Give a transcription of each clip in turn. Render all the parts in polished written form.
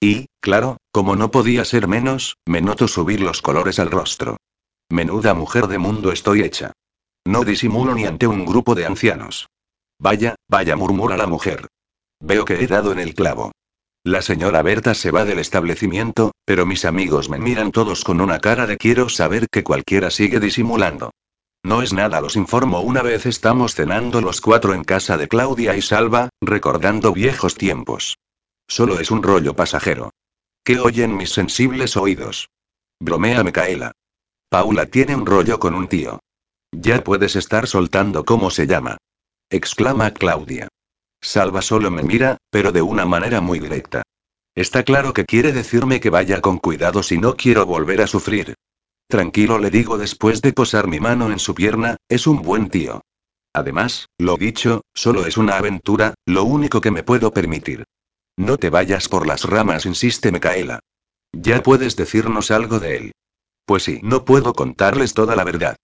Y, claro, como no podía ser menos, me noto subir los colores al rostro. Menuda mujer de mundo estoy hecha. No disimulo ni ante un grupo de ancianos. Vaya, vaya, murmura la mujer. Veo que he dado en el clavo. La señora Berta se va del establecimiento, pero mis amigos me miran todos con una cara de quiero saber que cualquiera sigue disimulando. No es nada, los informo, una vez estamos cenando los cuatro en casa de Claudia y Salva, recordando viejos tiempos. Solo es un rollo pasajero. ¿Qué oyen mis sensibles oídos? Bromea Micaela. Paula tiene un rollo con un tío. Ya puedes estar soltando cómo se llama, exclama Claudia. Salva solo me mira, pero de una manera muy directa. Está claro que quiere decirme que vaya con cuidado si no quiero volver a sufrir. Tranquilo, le digo después de posar mi mano en su pierna, es un buen tío. Además, lo dicho, solo es una aventura, lo único que me puedo permitir. No te vayas por las ramas, insiste Micaela. Ya puedes decirnos algo de él. Pues sí, no puedo contarles toda la verdad.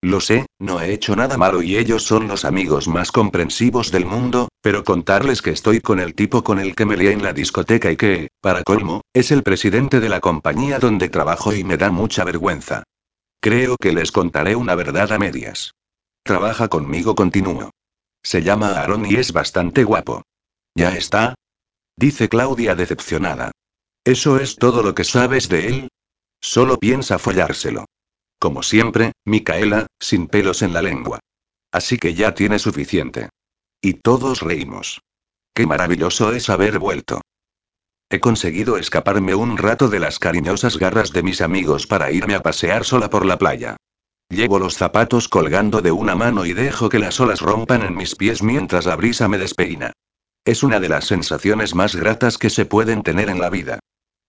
Lo sé, no he hecho nada malo y ellos son los amigos más comprensivos del mundo, pero contarles que estoy con el tipo con el que me lié en la discoteca y que, para colmo, es el presidente de la compañía donde trabajo y me da mucha vergüenza. Creo que les contaré una verdad a medias. Trabaja conmigo, continúo. Se llama Aarón y es bastante guapo. ¿Ya está?, dice Claudia decepcionada. ¿Eso es todo lo que sabes de él? Solo piensa follárselo. Como siempre, Micaela, sin pelos en la lengua. Así que ya tiene suficiente. Y todos reímos. Qué maravilloso es haber vuelto. He conseguido escaparme un rato de las cariñosas garras de mis amigos para irme a pasear sola por la playa. Llevo los zapatos colgando de una mano y dejo que las olas rompan en mis pies mientras la brisa me despeina. Es una de las sensaciones más gratas que se pueden tener en la vida.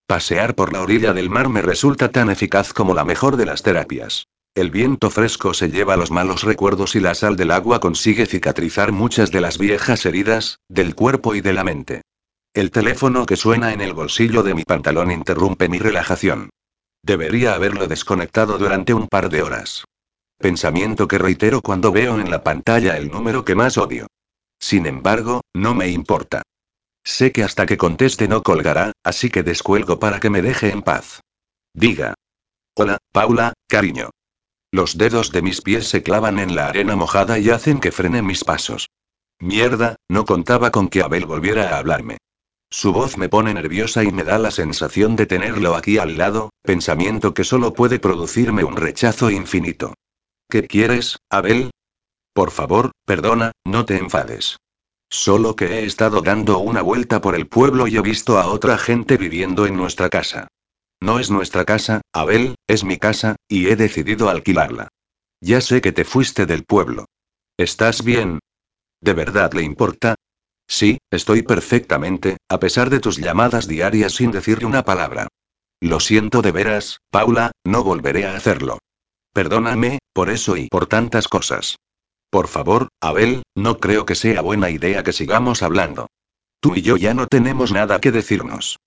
Pasear por la orilla del mar me resulta tan eficaz como la mejor de las terapias. El viento fresco se lleva los malos recuerdos y la sal del agua consigue cicatrizar muchas de las viejas heridas, del cuerpo y de la mente. El teléfono que suena en el bolsillo de mi pantalón interrumpe mi relajación. Debería haberlo desconectado durante un par de horas. Pensamiento que reitero cuando veo en la pantalla el número que más odio. Sin embargo, no me importa. Sé que hasta que conteste no colgará, así que descuelgo para que me deje en paz. Diga. Hola, Paula, cariño. Los dedos de mis pies se clavan en la arena mojada y hacen que frene mis pasos. Mierda, no contaba con que Abel volviera a hablarme. Su voz me pone nerviosa y me da la sensación de tenerlo aquí al lado, pensamiento que solo puede producirme un rechazo infinito. ¿Qué quieres, Abel? Por favor, perdona, no te enfades. Solo que he estado dando una vuelta por el pueblo y he visto a otra gente viviendo en nuestra casa. No es nuestra casa, Abel, es mi casa, y he decidido alquilarla. Ya sé que te fuiste del pueblo. ¿Estás bien? ¿De verdad le importa? Sí, estoy perfectamente, a pesar de tus llamadas diarias sin decirle una palabra. Lo siento de veras, Paula, no volveré a hacerlo. Perdóname, por eso y por tantas cosas. Por favor, Abel, no creo que sea buena idea que sigamos hablando. Tú y yo ya no tenemos nada que decirnos.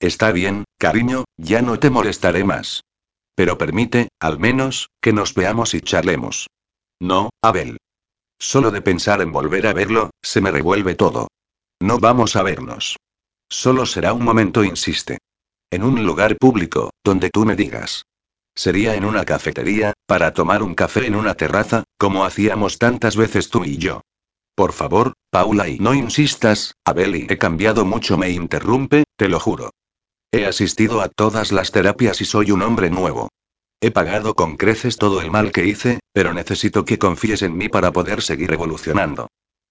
Está bien, cariño, ya no te molestaré más. Pero permite, al menos, que nos veamos y charlemos. No, Abel. Solo de pensar en volver a verlo, se me revuelve todo. No vamos a vernos. Solo será un momento, insiste. En un lugar público, donde tú me digas. Sería en una cafetería, para tomar un café en una terraza, como hacíamos tantas veces tú y yo. Por favor, Paula, y no insistas, Abel, y he cambiado mucho, me interrumpe, te lo juro. He asistido a todas las terapias y soy un hombre nuevo. He pagado con creces todo el mal que hice, pero necesito que confíes en mí para poder seguir evolucionando.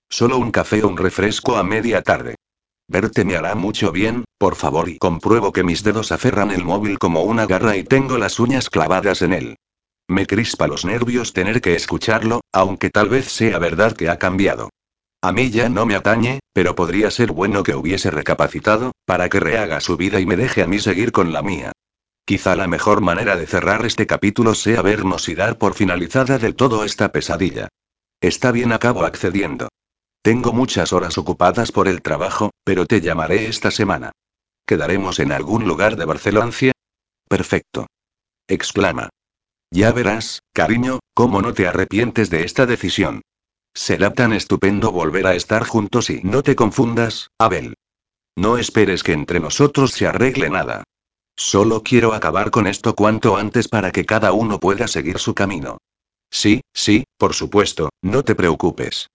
Solo un café o un refresco a media tarde. Verte me hará mucho bien, por favor, y compruebo que mis dedos aferran el móvil como una garra y tengo las uñas clavadas en él. Me crispa los nervios tener que escucharlo, aunque tal vez sea verdad que ha cambiado. A mí ya no me atañe, pero podría ser bueno que hubiese recapacitado, para que rehaga su vida y me deje a mí seguir con la mía. Quizá la mejor manera de cerrar este capítulo sea vernos y dar por finalizada del todo esta pesadilla. Está bien, acabo accediendo. Tengo muchas horas ocupadas por el trabajo, pero te llamaré esta semana. ¿Quedaremos en algún lugar de Barcelona? Perfecto. Exclama. Ya verás, cariño, cómo no te arrepientes de esta decisión. Será tan estupendo volver a estar juntos y no te confundas, Abel. No esperes que entre nosotros se arregle nada. Solo quiero acabar con esto cuanto antes para que cada uno pueda seguir su camino. Sí, por supuesto, no te preocupes.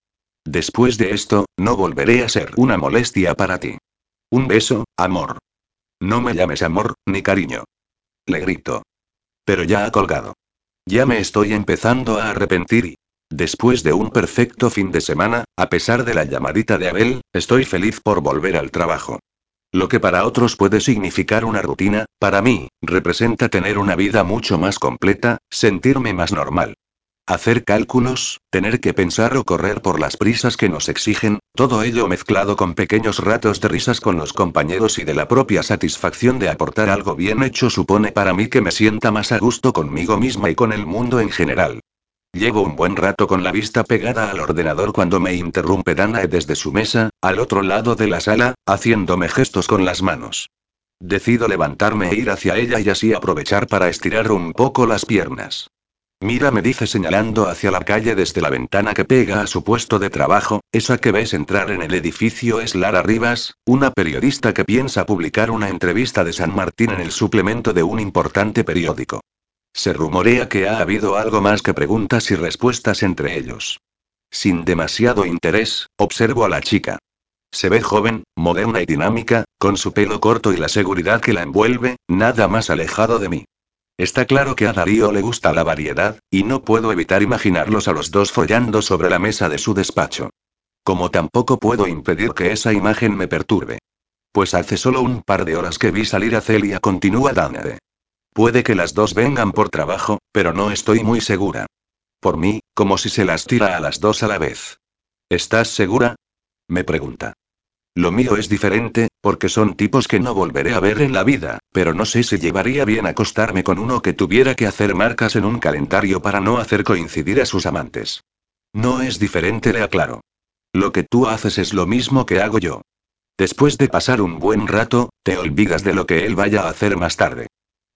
Después de esto, no volveré a ser una molestia para ti. Un beso, amor. No me llames amor, ni cariño. Le grito. Pero ya ha colgado. Ya me estoy empezando a arrepentir y... Después de un perfecto fin de semana, a pesar de la llamadita de Abel, estoy feliz por volver al trabajo. Lo que para otros puede significar una rutina, para mí, representa tener una vida mucho más completa, sentirme más normal. Hacer cálculos, tener que pensar o correr por las prisas que nos exigen, todo ello mezclado con pequeños ratos de risas con los compañeros y de la propia satisfacción de aportar algo bien hecho supone para mí que me sienta más a gusto conmigo misma y con el mundo en general. Llevo un buen rato con la vista pegada al ordenador cuando me interrumpe Dana desde su mesa, al otro lado de la sala, haciéndome gestos con las manos. Decido levantarme e ir hacia ella y así aprovechar para estirar un poco las piernas. Mira, me dice señalando hacia la calle desde la ventana que pega a su puesto de trabajo, esa que ves entrar en el edificio es Lara Rivas, una periodista que piensa publicar una entrevista de San Martín en el suplemento de un importante periódico. Se rumorea que ha habido algo más que preguntas y respuestas entre ellos. Sin demasiado interés, observo a la chica. Se ve joven, moderna y dinámica, con su pelo corto y la seguridad que la envuelve, nada más alejado de mí. Está claro que a Darío le gusta la variedad, y no puedo evitar imaginarlos a los dos follando sobre la mesa de su despacho. Como tampoco puedo impedir que esa imagen me perturbe. Pues hace solo un par de horas que vi salir a Celia, continúa Dana. Puede que las dos vengan por trabajo, pero no estoy muy segura. Por mí, como si se las tira a las dos a la vez. ¿Estás segura? Me pregunta. Lo mío es diferente, porque son tipos que no volveré a ver en la vida, pero no sé si llevaría bien acostarme con uno que tuviera que hacer marcas en un calendario para no hacer coincidir a sus amantes. No es diferente, le aclaro. Lo que tú haces es lo mismo que hago yo. Después de pasar un buen rato, te olvidas de lo que él vaya a hacer más tarde.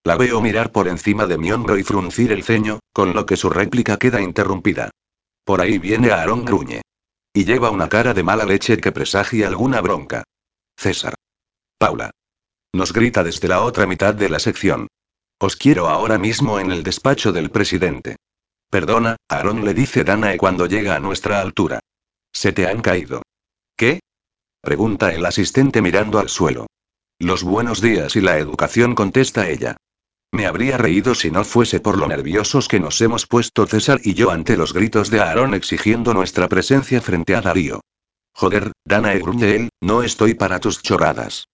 La veo mirar por encima de mi hombro y fruncir el ceño, con lo que su réplica queda interrumpida. Por ahí viene Aarón, gruñe. Y lleva una cara de mala leche que presagia alguna bronca. César. Paula. Nos grita desde la otra mitad de la sección. Os quiero ahora mismo en el despacho del presidente. Perdona, Aarón, le dice Dana cuando llega a nuestra altura. Se te han caído. ¿Qué? Pregunta el asistente mirando al suelo. Los buenos días y la educación, contesta ella. Me habría reído si no fuese por lo nerviosos que nos hemos puesto César y yo ante los gritos de Aarón exigiendo nuestra presencia frente a Darío. Joder, Dana, gruñe él, no estoy para tus choradas.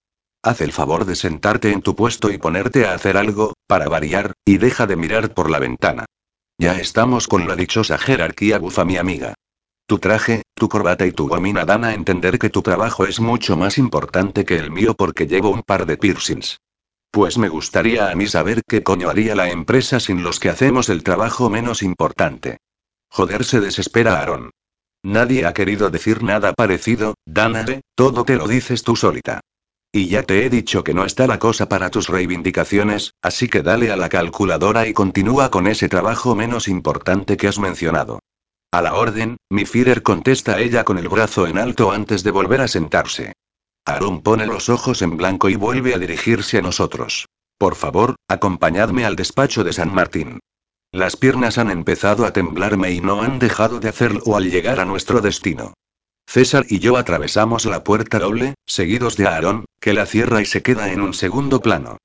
Haz el favor de sentarte en tu puesto y ponerte a hacer algo, para variar, y deja de mirar por la ventana. Ya estamos con la dichosa jerarquía, bufa mi amiga. Tu traje, tu corbata y tu gomina dan a entender que tu trabajo es mucho más importante que el mío porque llevo un par de piercings. Pues me gustaría a mí saber qué coño haría la empresa sin los que hacemos el trabajo menos importante. Joder, se desespera Aarón. Nadie ha querido decir nada parecido, Dana, todo te lo dices tú solita. Y ya te he dicho que no está la cosa para tus reivindicaciones, así que dale a la calculadora y continúa con ese trabajo menos importante que has mencionado. A la orden, mi Führer, contesta ella con el brazo en alto antes de volver a sentarse. Aarón pone los ojos en blanco y vuelve a dirigirse a nosotros. Por favor, acompañadme al despacho de San Martín. Las piernas han empezado a temblarme y no han dejado de hacerlo al llegar a nuestro destino. César y yo atravesamos la puerta doble, seguidos de Aarón, que la cierra y se queda en un segundo plano.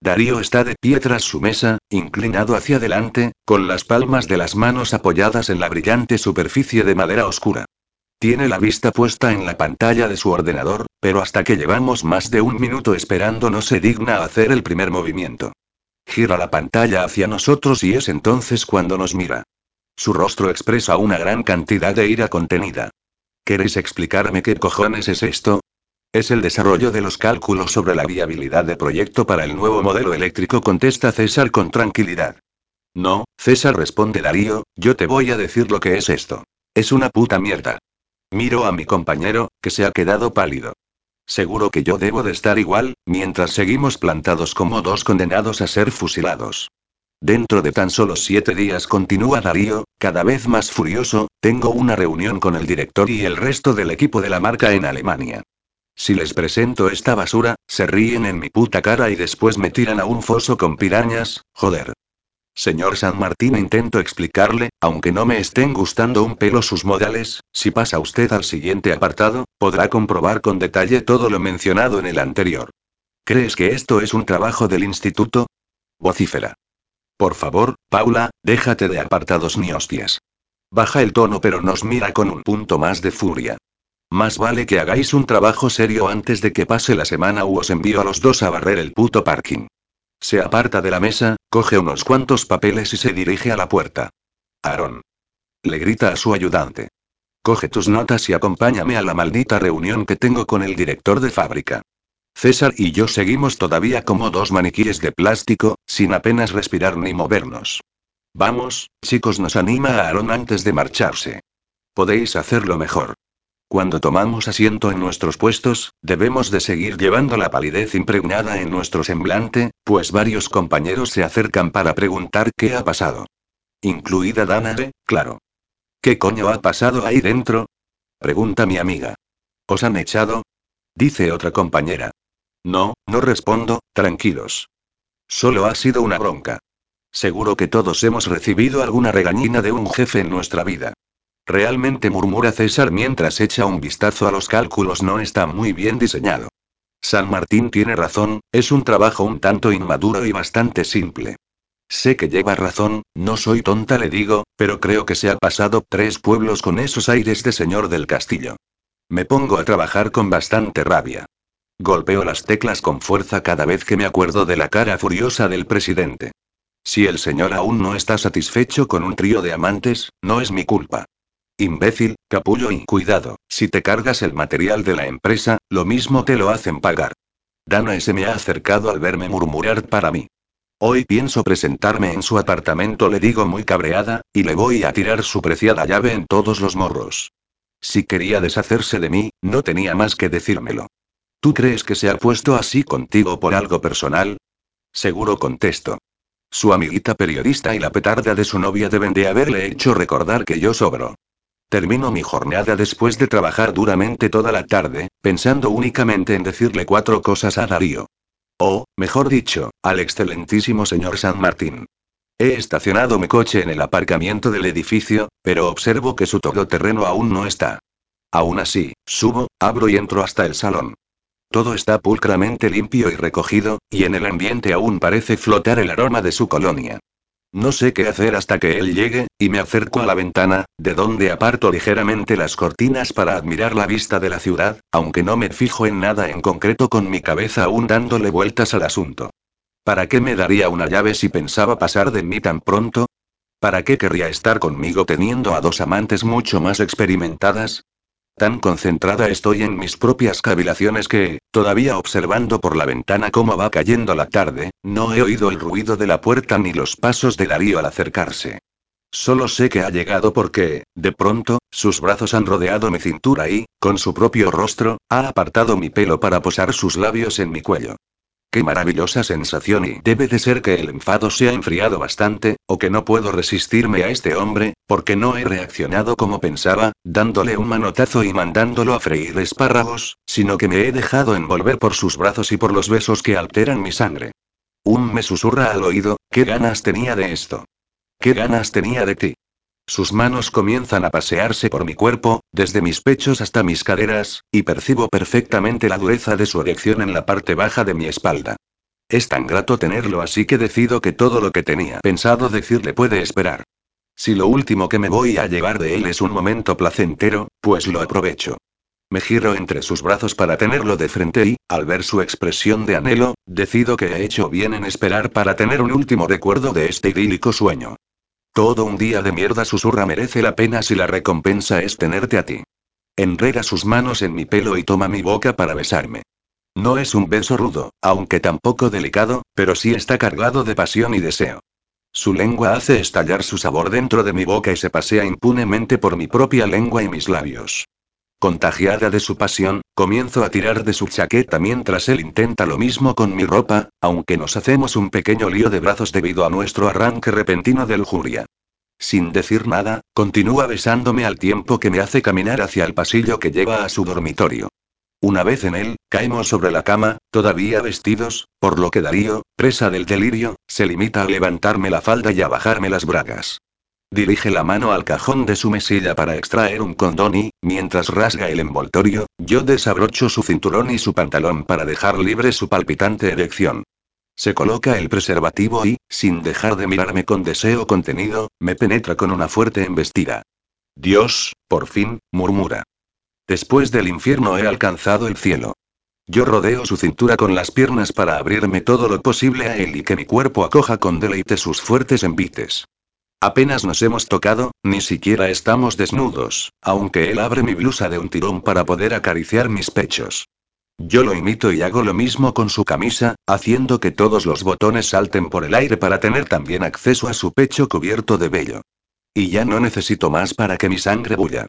Darío está de pie tras su mesa, inclinado hacia adelante, con las palmas de las manos apoyadas en la brillante superficie de madera oscura. Tiene la vista puesta en la pantalla de su ordenador, pero hasta que llevamos más de un minuto esperando no se digna a hacer el primer movimiento. Gira la pantalla hacia nosotros y es entonces cuando nos mira. Su rostro expresa una gran cantidad de ira contenida. ¿Queréis explicarme qué cojones es esto? Es el desarrollo de los cálculos sobre la viabilidad de proyecto para el nuevo modelo eléctrico, contesta César con tranquilidad. No, César, responde Darío, yo te voy a decir lo que es esto. Es una puta mierda. Miro a mi compañero, que se ha quedado pálido. Seguro que yo debo de estar igual, mientras seguimos plantados como dos condenados a ser fusilados. Dentro de tan solo 7 días, continúa Darío, cada vez más furioso, tengo una reunión con el director y el resto del equipo de la marca en Alemania. Si les presento esta basura, se ríen en mi puta cara y después me tiran a un foso con pirañas, joder. Señor San Martín, intento explicarle, aunque no me estén gustando un pelo sus modales, si pasa usted al siguiente apartado, podrá comprobar con detalle todo lo mencionado en el anterior. ¿Crees que esto es un trabajo del instituto? Vocifera. Por favor, Paula, déjate de apartados ni hostias. Baja el tono pero nos mira con un punto más de furia. Más vale que hagáis un trabajo serio antes de que pase la semana u os envío a los dos a barrer el puto parking. Se aparta de la mesa, coge unos cuantos papeles y se dirige a la puerta. Aarón. Le grita a su ayudante. Coge tus notas y acompáñame a la maldita reunión que tengo con el director de fábrica. César y yo seguimos todavía como dos maniquíes de plástico, sin apenas respirar ni movernos. Vamos, chicos, nos anima a Aarón antes de marcharse. Podéis hacerlo mejor. Cuando tomamos asiento en nuestros puestos, debemos de seguir llevando la palidez impregnada en nuestro semblante, pues varios compañeros se acercan para preguntar qué ha pasado. Incluida Dana, claro. ¿Qué coño ha pasado ahí dentro? Pregunta mi amiga. ¿Os han echado? Dice otra compañera. No, no respondo, tranquilos. Solo ha sido una bronca. Seguro que todos hemos recibido alguna regañina de un jefe en nuestra vida. Realmente, murmura César mientras echa un vistazo a los cálculos, no está muy bien diseñado. San Martín tiene razón, es un trabajo un tanto inmaduro y bastante simple. Sé que lleva razón, no soy tonta, le digo, pero creo que se ha pasado tres pueblos con esos aires de señor del castillo. Me pongo a trabajar con bastante rabia. Golpeo las teclas con fuerza cada vez que me acuerdo de la cara furiosa del presidente. Si el señor aún no está satisfecho con un trío de amantes, no es mi culpa. Imbécil, capullo incuidado, si te cargas el material de la empresa, lo mismo te lo hacen pagar. Dana se me ha acercado al verme murmurar para mí. Hoy pienso presentarme en su apartamento, le digo muy cabreada, y le voy a tirar su preciada llave en todos los morros. Si quería deshacerse de mí, no tenía más que decírmelo. ¿Tú crees que se ha puesto así contigo por algo personal? Seguro, contesto. Su amiguita periodista y la petarda de su novia deben de haberle hecho recordar que yo sobro. Termino mi jornada después de trabajar duramente toda la tarde, pensando únicamente en decirle cuatro cosas a Darío. O, mejor dicho, al excelentísimo señor San Martín. He estacionado mi coche en el aparcamiento del edificio, pero observo que su todoterreno aún no está. Aún así, subo, abro y entro hasta el salón. Todo está pulcramente limpio y recogido, y en el ambiente aún parece flotar el aroma de su colonia. No sé qué hacer hasta que él llegue, y me acerco a la ventana, de donde aparto ligeramente las cortinas para admirar la vista de la ciudad, aunque no me fijo en nada en concreto, con mi cabeza aún dándole vueltas al asunto. ¿Para qué me daría una llave si pensaba pasar de mí tan pronto? ¿Para qué querría estar conmigo teniendo a dos amantes mucho más experimentadas? Tan concentrada estoy en mis propias cavilaciones que, todavía observando por la ventana cómo va cayendo la tarde, no he oído el ruido de la puerta ni los pasos de Darío al acercarse. Solo sé que ha llegado porque, de pronto, sus brazos han rodeado mi cintura y, con su propio rostro, ha apartado mi pelo para posar sus labios en mi cuello. Qué maravillosa sensación, y debe de ser que el enfado se ha enfriado bastante, o que no puedo resistirme a este hombre, porque no he reaccionado como pensaba, dándole un manotazo y mandándolo a freír espárragos, sino que me he dejado envolver por sus brazos y por los besos que alteran mi sangre. Un me susurra al oído, ¿qué ganas tenía de esto? ¿Qué ganas tenía de ti? Sus manos comienzan a pasearse por mi cuerpo, desde mis pechos hasta mis caderas, y percibo perfectamente la dureza de su erección en la parte baja de mi espalda. Es tan grato tenerlo así que decido que todo lo que tenía pensado decirle puede esperar. Si lo último que me voy a llevar de él es un momento placentero, pues lo aprovecho. Me giro entre sus brazos para tenerlo de frente y, al ver su expresión de anhelo, decido que he hecho bien en esperar para tener un último recuerdo de este idílico sueño. Todo un día de mierda, susurra, merece la pena si la recompensa es tenerte a ti. Enreda sus manos en mi pelo y toma mi boca para besarme. No es un beso rudo, aunque tampoco delicado, pero sí está cargado de pasión y deseo. Su lengua hace estallar su sabor dentro de mi boca y se pasea impunemente por mi propia lengua y mis labios. Contagiada de su pasión, comienzo a tirar de su chaqueta mientras él intenta lo mismo con mi ropa, aunque nos hacemos un pequeño lío de brazos debido a nuestro arranque repentino de lujuria. Sin decir nada, continúa besándome al tiempo que me hace caminar hacia el pasillo que lleva a su dormitorio. Una vez en él, caemos sobre la cama, todavía vestidos, por lo que Darío, presa del delirio, se limita a levantarme la falda y a bajarme las bragas. Dirige la mano al cajón de su mesilla para extraer un condón y, mientras rasga el envoltorio, yo desabrocho su cinturón y su pantalón para dejar libre su palpitante erección. Se coloca el preservativo y, sin dejar de mirarme con deseo contenido, me penetra con una fuerte embestida. «Dios, por fin», murmura. Después del infierno he alcanzado el cielo. Yo rodeo su cintura con las piernas para abrirme todo lo posible a él y que mi cuerpo acoja con deleite sus fuertes envites. Apenas nos hemos tocado, ni siquiera estamos desnudos, aunque él abre mi blusa de un tirón para poder acariciar mis pechos. Yo lo imito y hago lo mismo con su camisa, haciendo que todos los botones salten por el aire para tener también acceso a su pecho cubierto de vello. Y ya no necesito más para que mi sangre bulla.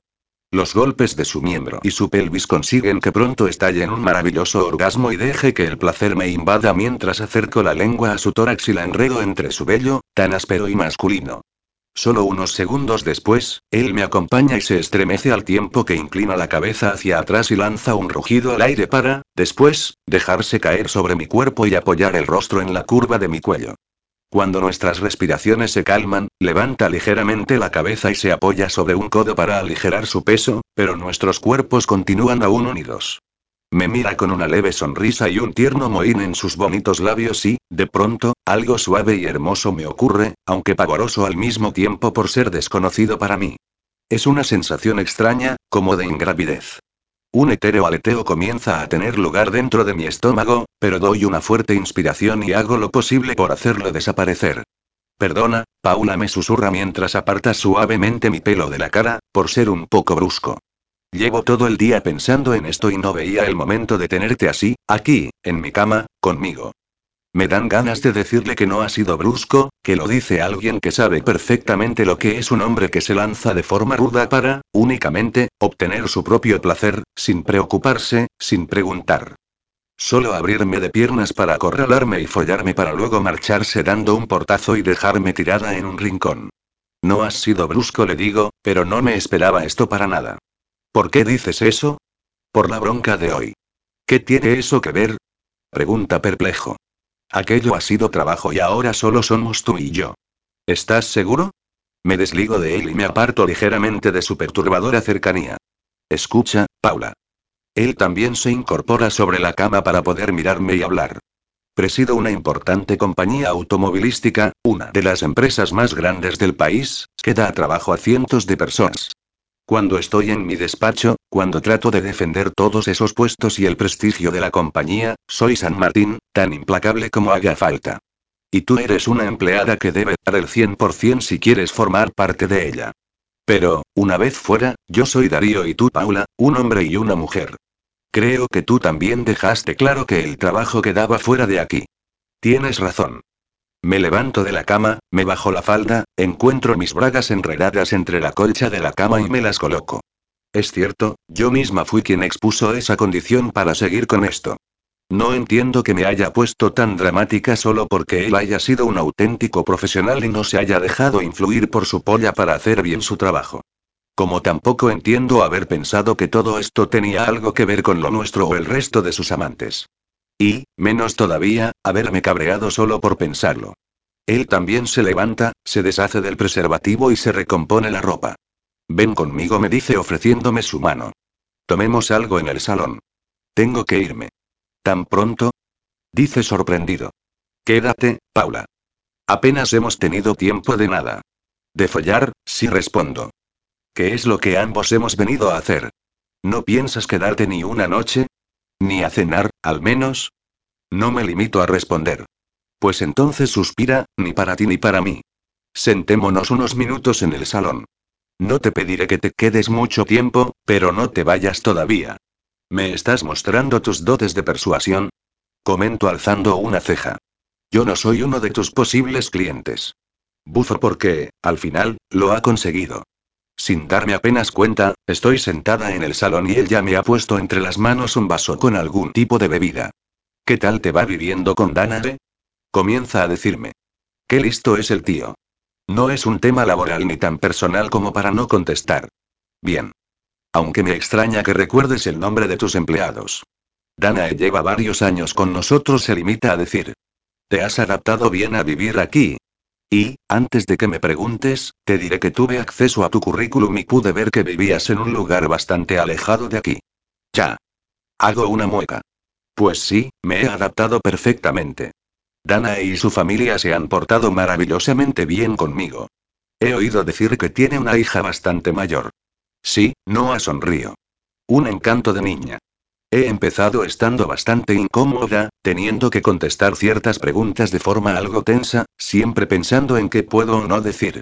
Los golpes de su miembro y su pelvis consiguen que pronto estalle en un maravilloso orgasmo y deje que el placer me invada mientras acerco la lengua a su tórax y la enredo entre su vello, tan áspero y masculino. Solo unos segundos después, él me acompaña y se estremece al tiempo que inclina la cabeza hacia atrás y lanza un rugido al aire para, después, dejarse caer sobre mi cuerpo y apoyar el rostro en la curva de mi cuello. Cuando nuestras respiraciones se calman, levanta ligeramente la cabeza y se apoya sobre un codo para aligerar su peso, pero nuestros cuerpos continúan aún unidos. Me mira con una leve sonrisa y un tierno mohín en sus bonitos labios y, de pronto, algo suave y hermoso me ocurre, aunque pavoroso al mismo tiempo por ser desconocido para mí. Es una sensación extraña, como de ingravidez. Un etéreo aleteo comienza a tener lugar dentro de mi estómago, pero doy una fuerte inspiración y hago lo posible por hacerlo desaparecer. «Perdona», Paula me susurra mientras aparta suavemente mi pelo de la cara, por ser un poco brusco. «Llevo todo el día pensando en esto y no veía el momento de tenerte así, aquí, en mi cama, conmigo». Me dan ganas de decirle que no ha sido brusco, que lo dice alguien que sabe perfectamente lo que es un hombre que se lanza de forma ruda para, únicamente, obtener su propio placer, sin preocuparse, sin preguntar. Solo abrirme de piernas para acorralarme y follarme para luego marcharse dando un portazo y dejarme tirada en un rincón. No has sido brusco, le digo, pero no me esperaba esto para nada. ¿Por qué dices eso? Por la bronca de hoy. ¿Qué tiene eso que ver? Pregunta perplejo. Aquello ha sido trabajo y ahora solo somos tú y yo. ¿Estás seguro? Me desligo de él y me aparto ligeramente de su perturbadora cercanía. Escucha, Paula. Él también se incorpora sobre la cama para poder mirarme y hablar. Presido una importante compañía automovilística, una de las empresas más grandes del país, que da trabajo a cientos de personas. Cuando estoy en mi despacho, cuando trato de defender todos esos puestos y el prestigio de la compañía, soy San Martín, tan implacable como haga falta. Y tú eres una empleada que debe dar el 100% si quieres formar parte de ella. Pero, una vez fuera, yo soy Darío y tú Paula, un hombre y una mujer. Creo que tú también dejaste claro que el trabajo quedaba fuera de aquí. Tienes razón. Me levanto de la cama, me bajo la falda, encuentro mis bragas enredadas entre la colcha de la cama y me las coloco. Es cierto, yo misma fui quien expuso esa condición para seguir con esto. No entiendo que me haya puesto tan dramática solo porque él haya sido un auténtico profesional y no se haya dejado influir por su polla para hacer bien su trabajo. Como tampoco entiendo haber pensado que todo esto tenía algo que ver con lo nuestro o el resto de sus amantes. Y, menos todavía, haberme cabreado solo por pensarlo. Él también se levanta, se deshace del preservativo y se recompone la ropa. Ven conmigo, me dice ofreciéndome su mano. Tomemos algo en el salón. Tengo que irme. ¿Tan pronto? Dice sorprendido. Quédate, Paula. Apenas hemos tenido tiempo de nada. De follar, sí respondo. ¿Qué es lo que ambos hemos venido a hacer? ¿No piensas quedarte ni una noche? ¿Ni a cenar, al menos? No me limito a responder. Pues entonces suspira, ni para ti ni para mí. Sentémonos unos minutos en el salón. No te pediré que te quedes mucho tiempo, pero no te vayas todavía. ¿Me estás mostrando tus dotes de persuasión? Comento alzando una ceja. Yo no soy uno de tus posibles clientes. Bufo porque, al final, lo ha conseguido. Sin darme apenas cuenta, estoy sentada en el salón y él ya me ha puesto entre las manos un vaso con algún tipo de bebida. ¿Qué tal te va viviendo con Dana? Comienza a decirme. Qué listo es el tío. No es un tema laboral ni tan personal como para no contestar. Bien. aunque me extraña que recuerdes el nombre de tus empleados. Dana lleva varios años con nosotros, se limita a decir. ¿Te has adaptado bien a vivir aquí? Y, antes de que me preguntes, te diré que tuve acceso a tu currículum y pude ver que vivías en un lugar bastante alejado de aquí. Ya. Hago una mueca. Pues sí, me he adaptado perfectamente. Dana y su familia se han portado maravillosamente bien conmigo. He oído decir que tiene una hija bastante mayor. Sí, Noa sonrío. Un encanto de niña. He empezado estando bastante incómoda, teniendo que contestar ciertas preguntas de forma algo tensa, siempre pensando en qué puedo o no decir.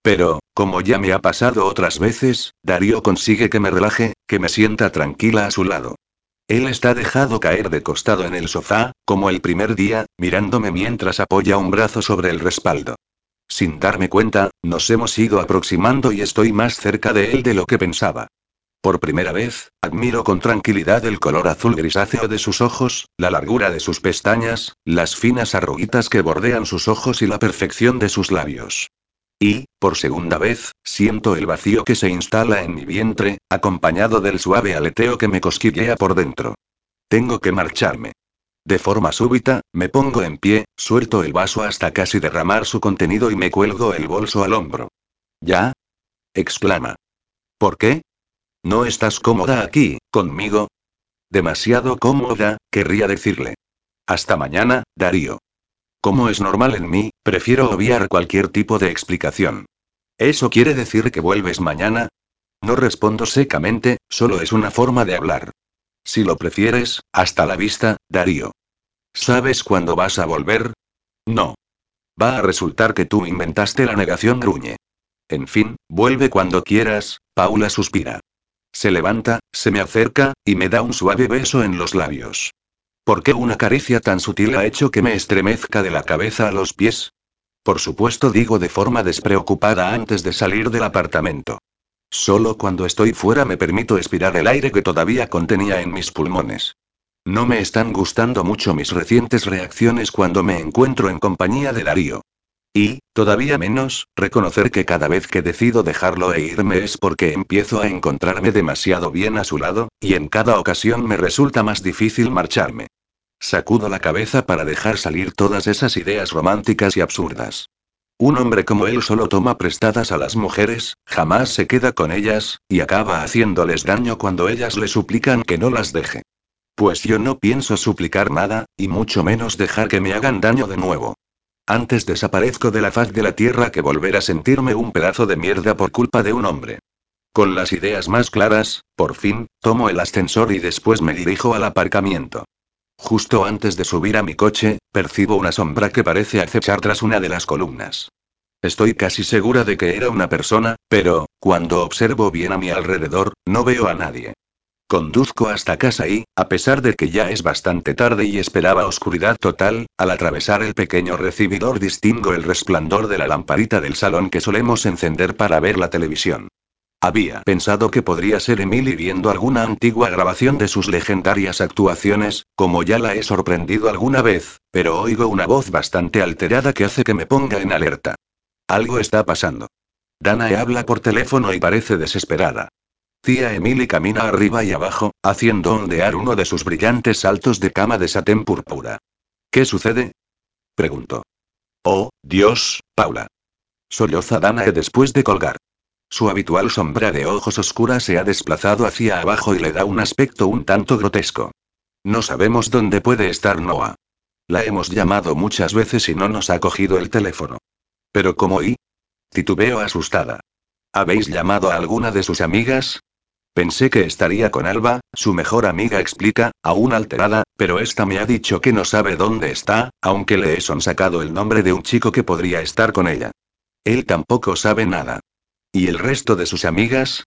Pero, como ya me ha pasado otras veces, Darío consigue que me relaje, que me sienta tranquila a su lado. Él está dejado caer de costado en el sofá, como el primer día, mirándome mientras apoya un brazo sobre el respaldo. Sin darme cuenta, nos hemos ido aproximando y estoy más cerca de él de lo que pensaba. Por primera vez, admiro con tranquilidad el color azul grisáceo de sus ojos, la largura de sus pestañas, las finas arruguitas que bordean sus ojos y la perfección de sus labios. Y, por segunda vez, siento el vacío que se instala en mi vientre, acompañado del suave aleteo que me cosquillea por dentro. Tengo que marcharme. De forma súbita, me pongo en pie, suelto el vaso hasta casi derramar su contenido y me cuelgo el bolso al hombro. ¿Ya? Exclama. ¿Por qué? ¿No estás cómoda aquí, conmigo? Demasiado cómoda, querría decirle. Hasta mañana, Darío. Como es normal en mí, prefiero obviar cualquier tipo de explicación. ¿Eso quiere decir que vuelves mañana? No respondo secamente, solo es una forma de hablar. Si lo prefieres, hasta la vista, Darío. ¿Sabes cuándo vas a volver? No. Va a resultar que tú inventaste la negación, gruñe. En fin, vuelve cuando quieras, Paula suspira. Se levanta, se me acerca, y me da un suave beso en los labios. ¿Por qué una caricia tan sutil ha hecho que me estremezca de la cabeza a los pies? Por supuesto, digo de forma despreocupada antes de salir del apartamento. Solo cuando estoy fuera me permito expirar el aire que todavía contenía en mis pulmones. No me están gustando mucho mis recientes reacciones cuando me encuentro en compañía de Darío. Y, todavía menos, reconocer que cada vez que decido dejarlo e irme es porque empiezo a encontrarme demasiado bien a su lado, y en cada ocasión me resulta más difícil marcharme. Sacudo la cabeza para dejar salir todas esas ideas románticas y absurdas. Un hombre como él solo toma prestadas a las mujeres, jamás se queda con ellas, y acaba haciéndoles daño cuando ellas le suplican que no las deje. Pues yo no pienso suplicar nada, y mucho menos dejar que me hagan daño de nuevo. Antes desaparezco de la faz de la tierra que volver a sentirme un pedazo de mierda por culpa de un hombre. Con las ideas más claras, por fin, tomo el ascensor y después me dirijo al aparcamiento. Justo antes de subir a mi coche, percibo una sombra que parece acechar tras una de las columnas. Estoy casi segura de que era una persona, pero, cuando observo bien a mi alrededor, no veo a nadie. Conduzco hasta casa y, a pesar de que ya es bastante tarde y esperaba oscuridad total, al atravesar el pequeño recibidor distingo el resplandor de la lamparita del salón que solemos encender para ver la televisión. Había pensado que podría ser Emily viendo alguna antigua grabación de sus legendarias actuaciones, como ya la he sorprendido alguna vez, pero oigo una voz bastante alterada que hace que me ponga en alerta. Algo está pasando. Dana habla por teléfono y parece desesperada. Tía Emily camina arriba y abajo, haciendo ondear uno de sus brillantes saltos de cama de satén púrpura. ¿Qué sucede? Preguntó. Oh, Dios, Paula. Solloza Danae después de colgar. Su habitual sombra de ojos oscura se ha desplazado hacia abajo y le da un aspecto un tanto grotesco. No sabemos dónde puede estar Noa. La hemos llamado muchas veces y no nos ha cogido el teléfono. ¿Pero cómo y? Titubeo asustada. ¿Habéis llamado a alguna de sus amigas? Pensé que estaría con Alba, su mejor amiga, explica, aún alterada, pero esta me ha dicho que no sabe dónde está, aunque le he sonsacado el nombre de un chico que podría estar con ella. Él tampoco sabe nada. ¿Y el resto de sus amigas?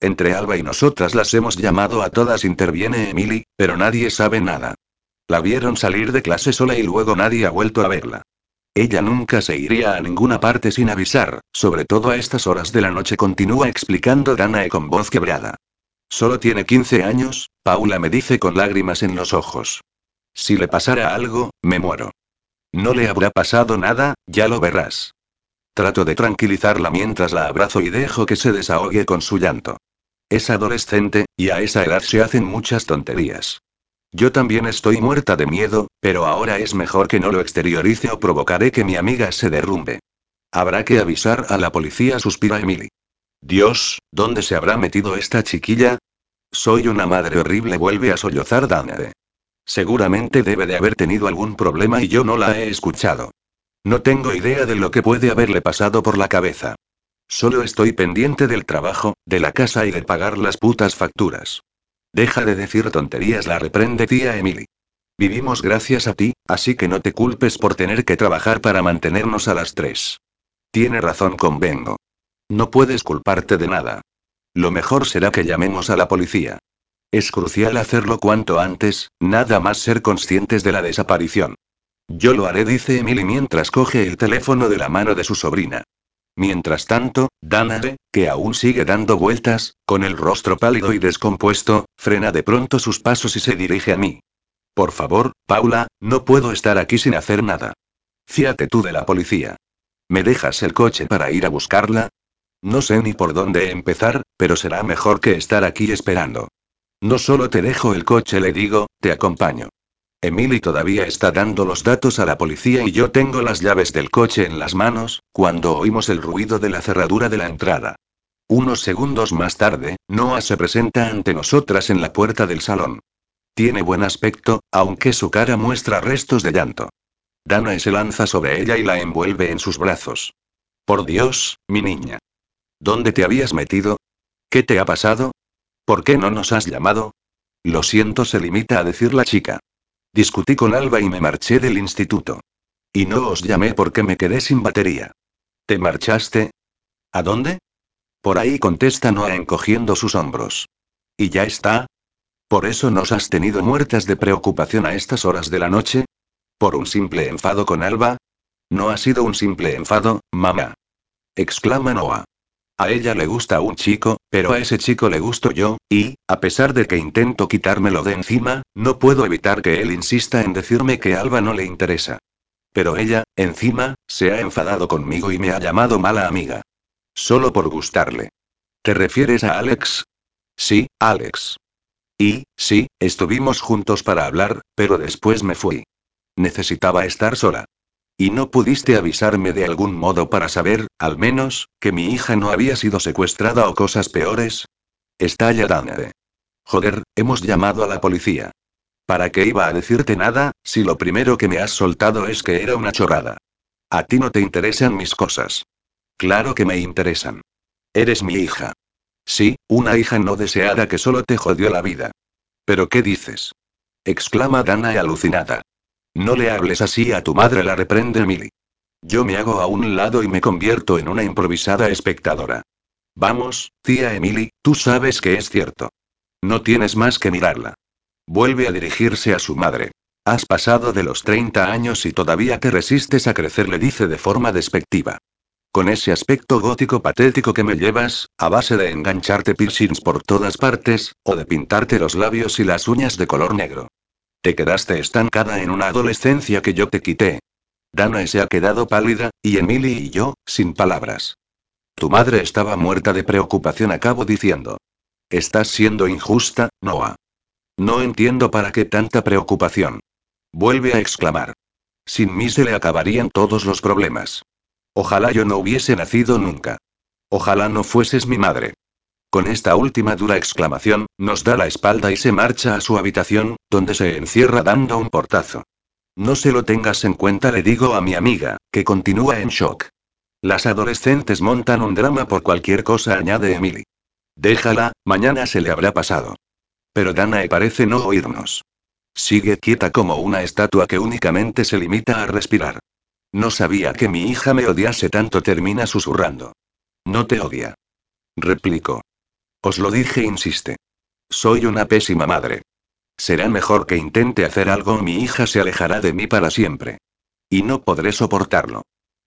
Entre Alba y nosotras las hemos llamado a todas, interviene Emily, pero nadie sabe nada. La vieron salir de clase sola y luego nadie ha vuelto a verla. Ella nunca se iría a ninguna parte sin avisar, sobre todo a estas horas de la noche, continúa explicando Danae con voz quebrada. Solo tiene 15 años, Paula me dice con lágrimas en los ojos. Si le pasara algo, me muero. No le habrá pasado nada, ya lo verás. Trato de tranquilizarla mientras la abrazo y dejo que se desahogue con su llanto. Es adolescente, y a esa edad se hacen muchas tonterías. Yo también estoy muerta de miedo, pero ahora es mejor que no lo exteriorice o provocaré que mi amiga se derrumbe. Habrá que avisar a la policía, suspira Emily. Dios, ¿dónde se habrá metido esta chiquilla? Soy una madre horrible, vuelve a sollozar Dana. Seguramente debe de haber tenido algún problema y yo no la he escuchado. No tengo idea de lo que puede haberle pasado por la cabeza. Solo estoy pendiente del trabajo, de la casa y de pagar las putas facturas. Deja de decir tonterías, la reprende tía Emily. Vivimos gracias a ti, así que no te culpes por tener que trabajar para mantenernos a las tres. Tiene razón, convengo. No puedes culparte de nada. Lo mejor será que llamemos a la policía. Es crucial hacerlo cuanto antes, nada más ser conscientes de la desaparición. Yo lo haré, dice Emily mientras coge el teléfono de la mano de su sobrina. Mientras tanto, Dana, que aún sigue dando vueltas, con el rostro pálido y descompuesto, frena de pronto sus pasos y se dirige a mí. Por favor, Paula, no puedo estar aquí sin hacer nada. Fíate tú de la policía. ¿Me dejas el coche para ir a buscarla? No sé ni por dónde empezar, pero será mejor que estar aquí esperando. No solo te dejo el coche, le digo, te acompaño. Emily todavía está dando los datos a la policía y yo tengo las llaves del coche en las manos, cuando oímos el ruido de la cerradura de la entrada. Unos segundos más tarde, Noa se presenta ante nosotras en la puerta del salón. Tiene buen aspecto, aunque su cara muestra restos de llanto. Dana se lanza sobre ella y la envuelve en sus brazos. Por Dios, mi niña. ¿Dónde te habías metido? ¿Qué te ha pasado? ¿Por qué no nos has llamado? Lo siento, se limita a decir la chica. Discutí con Alba y me marché del instituto. Y no os llamé porque me quedé sin batería. ¿Te marchaste? ¿A dónde? Por ahí, contesta Noa encogiendo sus hombros. ¿Y ya está? ¿Por eso nos has tenido muertas de preocupación a estas horas de la noche? ¿Por un simple enfado con Alba? No ha sido un simple enfado, mamá. Exclama Noa. A ella le gusta un chico, pero a ese chico le gusto yo, y, a pesar de que intento quitármelo de encima, no puedo evitar que él insista en decirme que Alba no le interesa. Pero ella, encima, se ha enfadado conmigo y me ha llamado mala amiga. Solo por gustarle. ¿Te refieres a Alex? Sí, Alex. Y, sí, estuvimos juntos para hablar, pero después me fui. Necesitaba estar sola. ¿Y no pudiste avisarme de algún modo para saber, al menos, que mi hija no había sido secuestrada o cosas peores? Estalla Dana. Joder, hemos llamado a la policía. ¿Para qué iba a decirte nada, si lo primero que me has soltado es que era una chorrada? A ti no te interesan mis cosas. Claro que me interesan. Eres mi hija. Sí, una hija no deseada que solo te jodió la vida. ¿Pero qué dices? Exclama Dana alucinada. No le hables así a tu madre, la reprende Emily. Yo me hago a un lado y me convierto en una improvisada espectadora. Vamos, tía Emily, tú sabes que es cierto. No tienes más que mirarla. Vuelve a dirigirse a su madre. Has pasado de los 30 años y todavía te resistes a crecer, le dice de forma despectiva. Con ese aspecto gótico patético que me llevas, a base de engancharte piercings por todas partes, o de pintarte los labios y las uñas de color negro. Te quedaste estancada en una adolescencia que yo te quité. Dana se ha quedado pálida, y Emily y yo, sin palabras. Tu madre estaba muerta de preocupación, acabo diciendo. Estás siendo injusta, Noa. No entiendo para qué tanta preocupación. Vuelve a exclamar. Sin mí se le acabarían todos los problemas. Ojalá yo no hubiese nacido nunca. Ojalá no fueses mi madre. Con esta última dura exclamación, nos da la espalda y se marcha a su habitación, donde se encierra dando un portazo. No se lo tengas en cuenta, le digo a mi amiga, que continúa en shock. Las adolescentes montan un drama por cualquier cosa, añade Emily. Déjala, mañana se le habrá pasado. Pero Dana parece no oírnos. Sigue quieta como una estatua que únicamente se limita a respirar. No sabía que mi hija me odiase tanto, termina susurrando. No te odia. Replicó. Os lo dije, insiste. Soy una pésima madre. Será mejor que intente hacer algo o mi hija se alejará de mí para siempre. Y no podré soportarlo.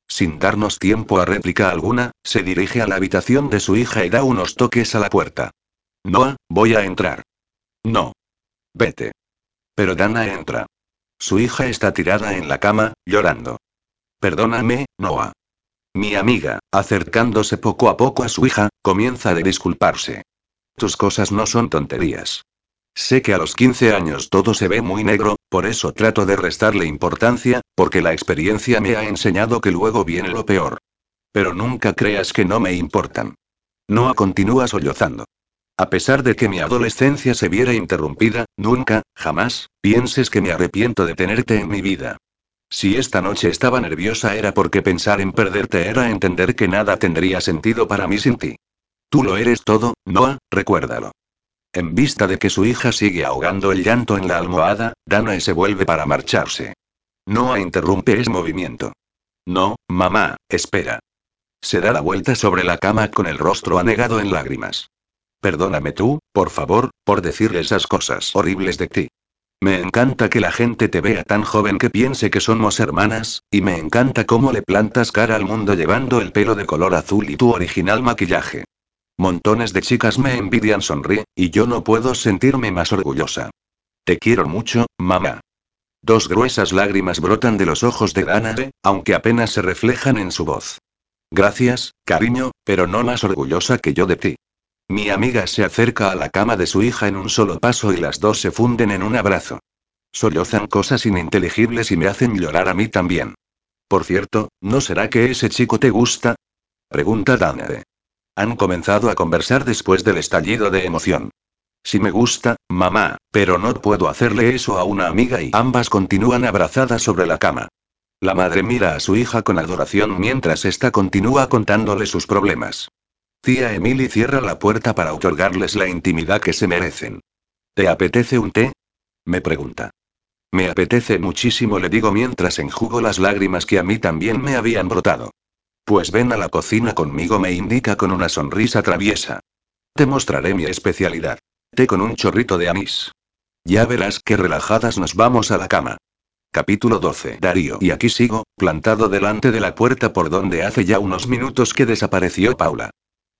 Sin darnos tiempo a réplica alguna, se dirige a la habitación de su hija y da unos toques a la puerta. Noa, voy a entrar. No. Vete. Pero Dana entra. Su hija está tirada en la cama, llorando. Perdóname, Noa. Mi amiga, acercándose poco a poco a su hija, comienza a disculparse. Tus cosas no son tonterías. Sé que a los 15 años todo se ve muy negro, por eso trato de restarle importancia, porque la experiencia me ha enseñado que luego viene lo peor. Pero nunca creas que no me importan. Noa continúa sollozando. A pesar de que mi adolescencia se viera interrumpida, nunca, jamás, pienses que me arrepiento de tenerte en mi vida. Si esta noche estaba nerviosa era porque pensar en perderte era entender que nada tendría sentido para mí sin ti. Tú lo eres todo, Noa, recuérdalo. En vista de que su hija sigue ahogando el llanto en la almohada, Dana se vuelve para marcharse. Noa interrumpe ese movimiento. No, mamá, espera. Se da la vuelta sobre la cama con el rostro anegado en lágrimas. Perdóname tú, por favor, por decir esas cosas horribles de ti. Me encanta que la gente te vea tan joven que piense que somos hermanas, y me encanta cómo le plantas cara al mundo llevando el pelo de color azul y tu original maquillaje. Montones de chicas me envidian, sonríe, y yo no puedo sentirme más orgullosa. Te quiero mucho, mamá. Dos gruesas lágrimas brotan de los ojos de Dana, aunque apenas se reflejan en su voz. Gracias, cariño, pero no más orgullosa que yo de ti. Mi amiga se acerca a la cama de su hija en un solo paso y las dos se funden en un abrazo. Sollozan cosas ininteligibles y me hacen llorar a mí también. Por cierto, ¿no será que ese chico te gusta? Pregunta Dana. Han comenzado a conversar después del estallido de emoción. Sí me gusta, mamá, pero no puedo hacerle eso a una amiga, y ambas continúan abrazadas sobre la cama. La madre mira a su hija con adoración mientras esta continúa contándole sus problemas. Tía Emily cierra la puerta para otorgarles la intimidad que se merecen. ¿Te apetece un té? Me pregunta. Me apetece muchísimo, le digo mientras enjugo las lágrimas que a mí también me habían brotado. Pues ven a la cocina conmigo, me indica con una sonrisa traviesa. Te mostraré mi especialidad. Té con un chorrito de anís. Ya verás que relajadas nos vamos a la cama. Capítulo 12. Darío. Y aquí sigo, plantado delante de la puerta por donde hace ya unos minutos que desapareció Paula.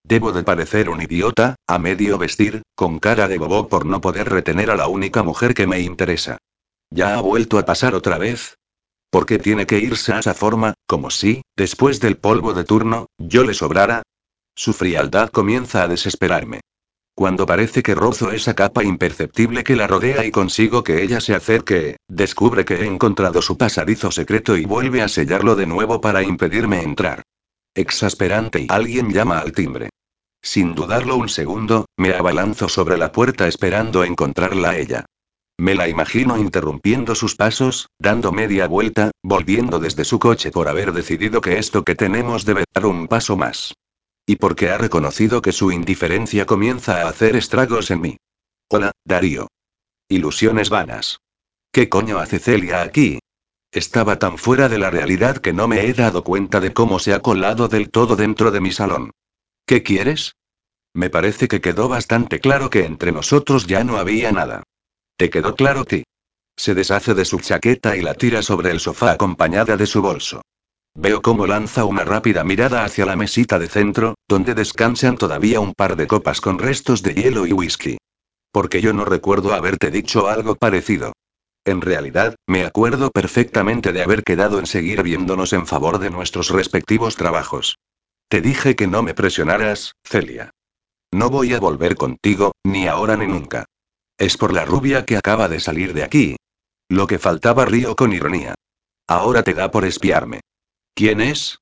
Debo de parecer un idiota, a medio vestir, con cara de bobo por no poder retener a la única mujer que me interesa. ¿Ya ha vuelto a pasar otra vez? ¿Por qué tiene que irse a esa forma, como si, después del polvo de turno, yo le sobrara? Su frialdad comienza a desesperarme. Cuando parece que rozo esa capa imperceptible que la rodea y consigo que ella se acerque, descubre que he encontrado su pasadizo secreto y vuelve a sellarlo de nuevo para impedirme entrar. Exasperante, y alguien llama al timbre. Sin dudarlo un segundo, me abalanzo sobre la puerta esperando encontrarla a ella. Me la imagino interrumpiendo sus pasos, dando media vuelta, volviendo desde su coche por haber decidido que esto que tenemos debe dar un paso más. Y porque ha reconocido que su indiferencia comienza a hacer estragos en mí. Hola, Darío. Ilusiones vanas. ¿Qué coño hace Celia aquí? Estaba tan fuera de la realidad que no me he dado cuenta de cómo se ha colado del todo dentro de mi salón. ¿Qué quieres? Me parece que quedó bastante claro que entre nosotros ya no había nada. ¿Te quedó claro, ti? Se deshace de su chaqueta y la tira sobre el sofá acompañada de su bolso. Veo cómo lanza una rápida mirada hacia la mesita de centro, donde descansan todavía un par de copas con restos de hielo y whisky. Porque yo no recuerdo haberte dicho algo parecido. En realidad, me acuerdo perfectamente de haber quedado en seguir viéndonos en favor de nuestros respectivos trabajos. Te dije que no me presionaras, Celia. No voy a volver contigo, ni ahora ni nunca. Es por la rubia que acaba de salir de aquí. Lo que faltaba, río con ironía. Ahora te da por espiarme. ¿Quién es?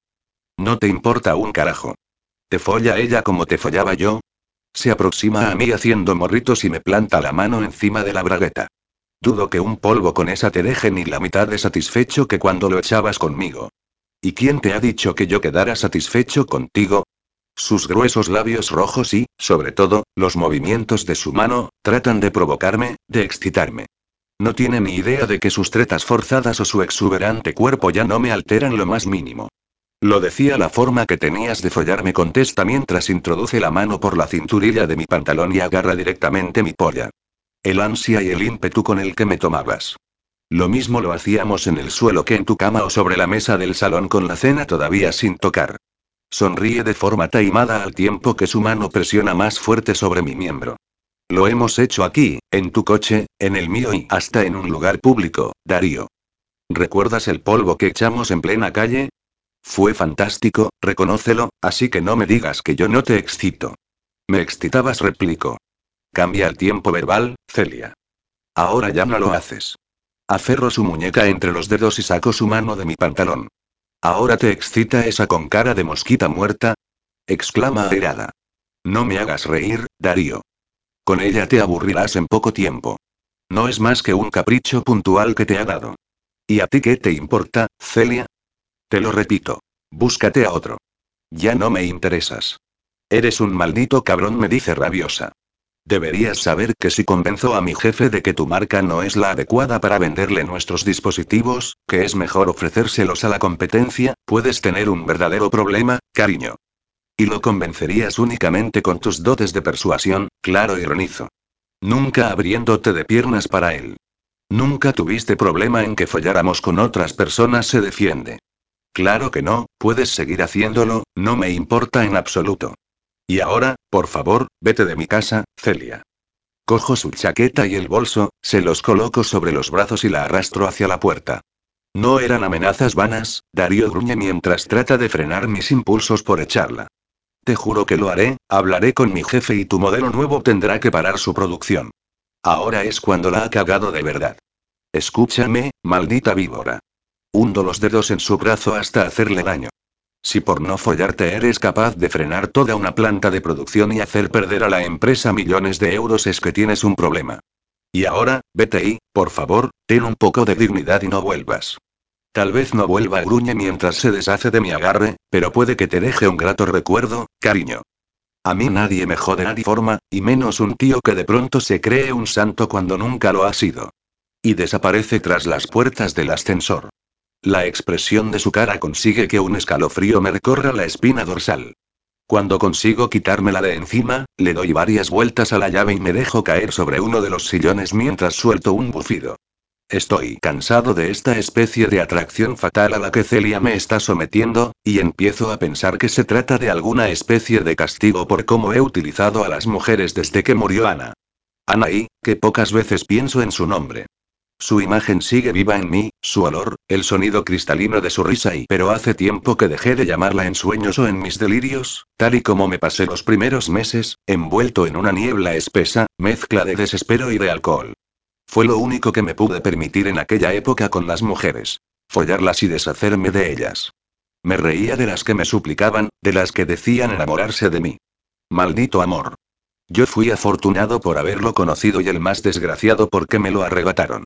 No te importa un carajo. ¿Te folla ella como te follaba yo? Se aproxima a mí haciendo morritos y me planta la mano encima de la bragueta. Dudo que un polvo con esa te deje ni la mitad de satisfecho que cuando lo echabas conmigo. ¿Y quién te ha dicho que yo quedara satisfecho contigo? Sus gruesos labios rojos y, sobre todo, los movimientos de su mano, tratan de provocarme, de excitarme. No tiene ni idea de que sus tretas forzadas o su exuberante cuerpo ya no me alteran lo más mínimo. Lo decía la forma que tenías de follarme, contesta mientras introduce la mano por la cinturilla de mi pantalón y agarra directamente mi polla. El ansia y el ímpetu con el que me tomabas. Lo mismo lo hacíamos en el suelo que en tu cama o sobre la mesa del salón con la cena todavía sin tocar. Sonríe de forma taimada al tiempo que su mano presiona más fuerte sobre mi miembro. Lo hemos hecho aquí, en tu coche, en el mío y hasta en un lugar público, Darío. ¿Recuerdas el polvo que echamos en plena calle? Fue fantástico, reconócelo, así que no me digas que yo no te excito. Me excitabas, replico. Cambia el tiempo verbal, Celia. Ahora ya no lo haces. Aferro su muñeca entre los dedos y saco su mano de mi pantalón. ¿Ahora te excita esa con cara de mosquita muerta? Exclama airada. No me hagas reír, Darío. Con ella te aburrirás en poco tiempo. No es más que un capricho puntual que te ha dado. ¿Y a ti qué te importa, Celia? Te lo repito. Búscate a otro. Ya no me interesas. Eres un maldito cabrón, me dice rabiosa. Deberías saber que si convenzo a mi jefe de que tu marca no es la adecuada para venderle nuestros dispositivos, que es mejor ofrecérselos a la competencia, puedes tener un verdadero problema, cariño. Y lo convencerías únicamente con tus dotes de persuasión, claro, ironizo. Nunca abriéndote de piernas para él. Nunca tuviste problema en que folláramos con otras personas, se defiende. Claro que no, puedes seguir haciéndolo, no me importa en absoluto. Y ahora, por favor, vete de mi casa, Celia. Cojo su chaqueta y el bolso, se los coloco sobre los brazos y la arrastro hacia la puerta. No eran amenazas vanas, Darío gruñe mientras trata de frenar mis impulsos por echarla. Te juro que lo haré, hablaré con mi jefe y tu modelo nuevo tendrá que parar su producción. Ahora es cuando la ha cagado de verdad. Escúchame, maldita víbora. Hundo los dedos en su brazo hasta hacerle daño. Si por no follarte eres capaz de frenar toda una planta de producción y hacer perder a la empresa millones de euros, es que tienes un problema. Y ahora, vete y, por favor, ten un poco de dignidad y no vuelvas. Tal vez no vuelva, gruñe mientras se deshace de mi agarre, pero puede que te deje un grato recuerdo, cariño. A mí nadie me joderá de forma, y menos un tío que de pronto se cree un santo cuando nunca lo ha sido. Y desaparece tras las puertas del ascensor. La expresión de su cara consigue que un escalofrío me recorra la espina dorsal. Cuando consigo quitármela de encima, le doy varias vueltas a la llave y me dejo caer sobre uno de los sillones mientras suelto un bufido. Estoy cansado de esta especie de atracción fatal a la que Celia me está sometiendo, y empiezo a pensar que se trata de alguna especie de castigo por cómo he utilizado a las mujeres desde que murió Ana. Anaí, que pocas veces pienso en su nombre. Su imagen sigue viva en mí, su olor, el sonido cristalino de su risa y... Pero hace tiempo que dejé de llamarla en sueños o en mis delirios, tal y como me pasé los primeros meses, envuelto en una niebla espesa, mezcla de desespero y de alcohol. Fue lo único que me pude permitir en aquella época con las mujeres. Follarlas y deshacerme de ellas. Me reía de las que me suplicaban, de las que decían enamorarse de mí. Maldito amor. Yo fui afortunado por haberlo conocido y el más desgraciado porque me lo arrebataron.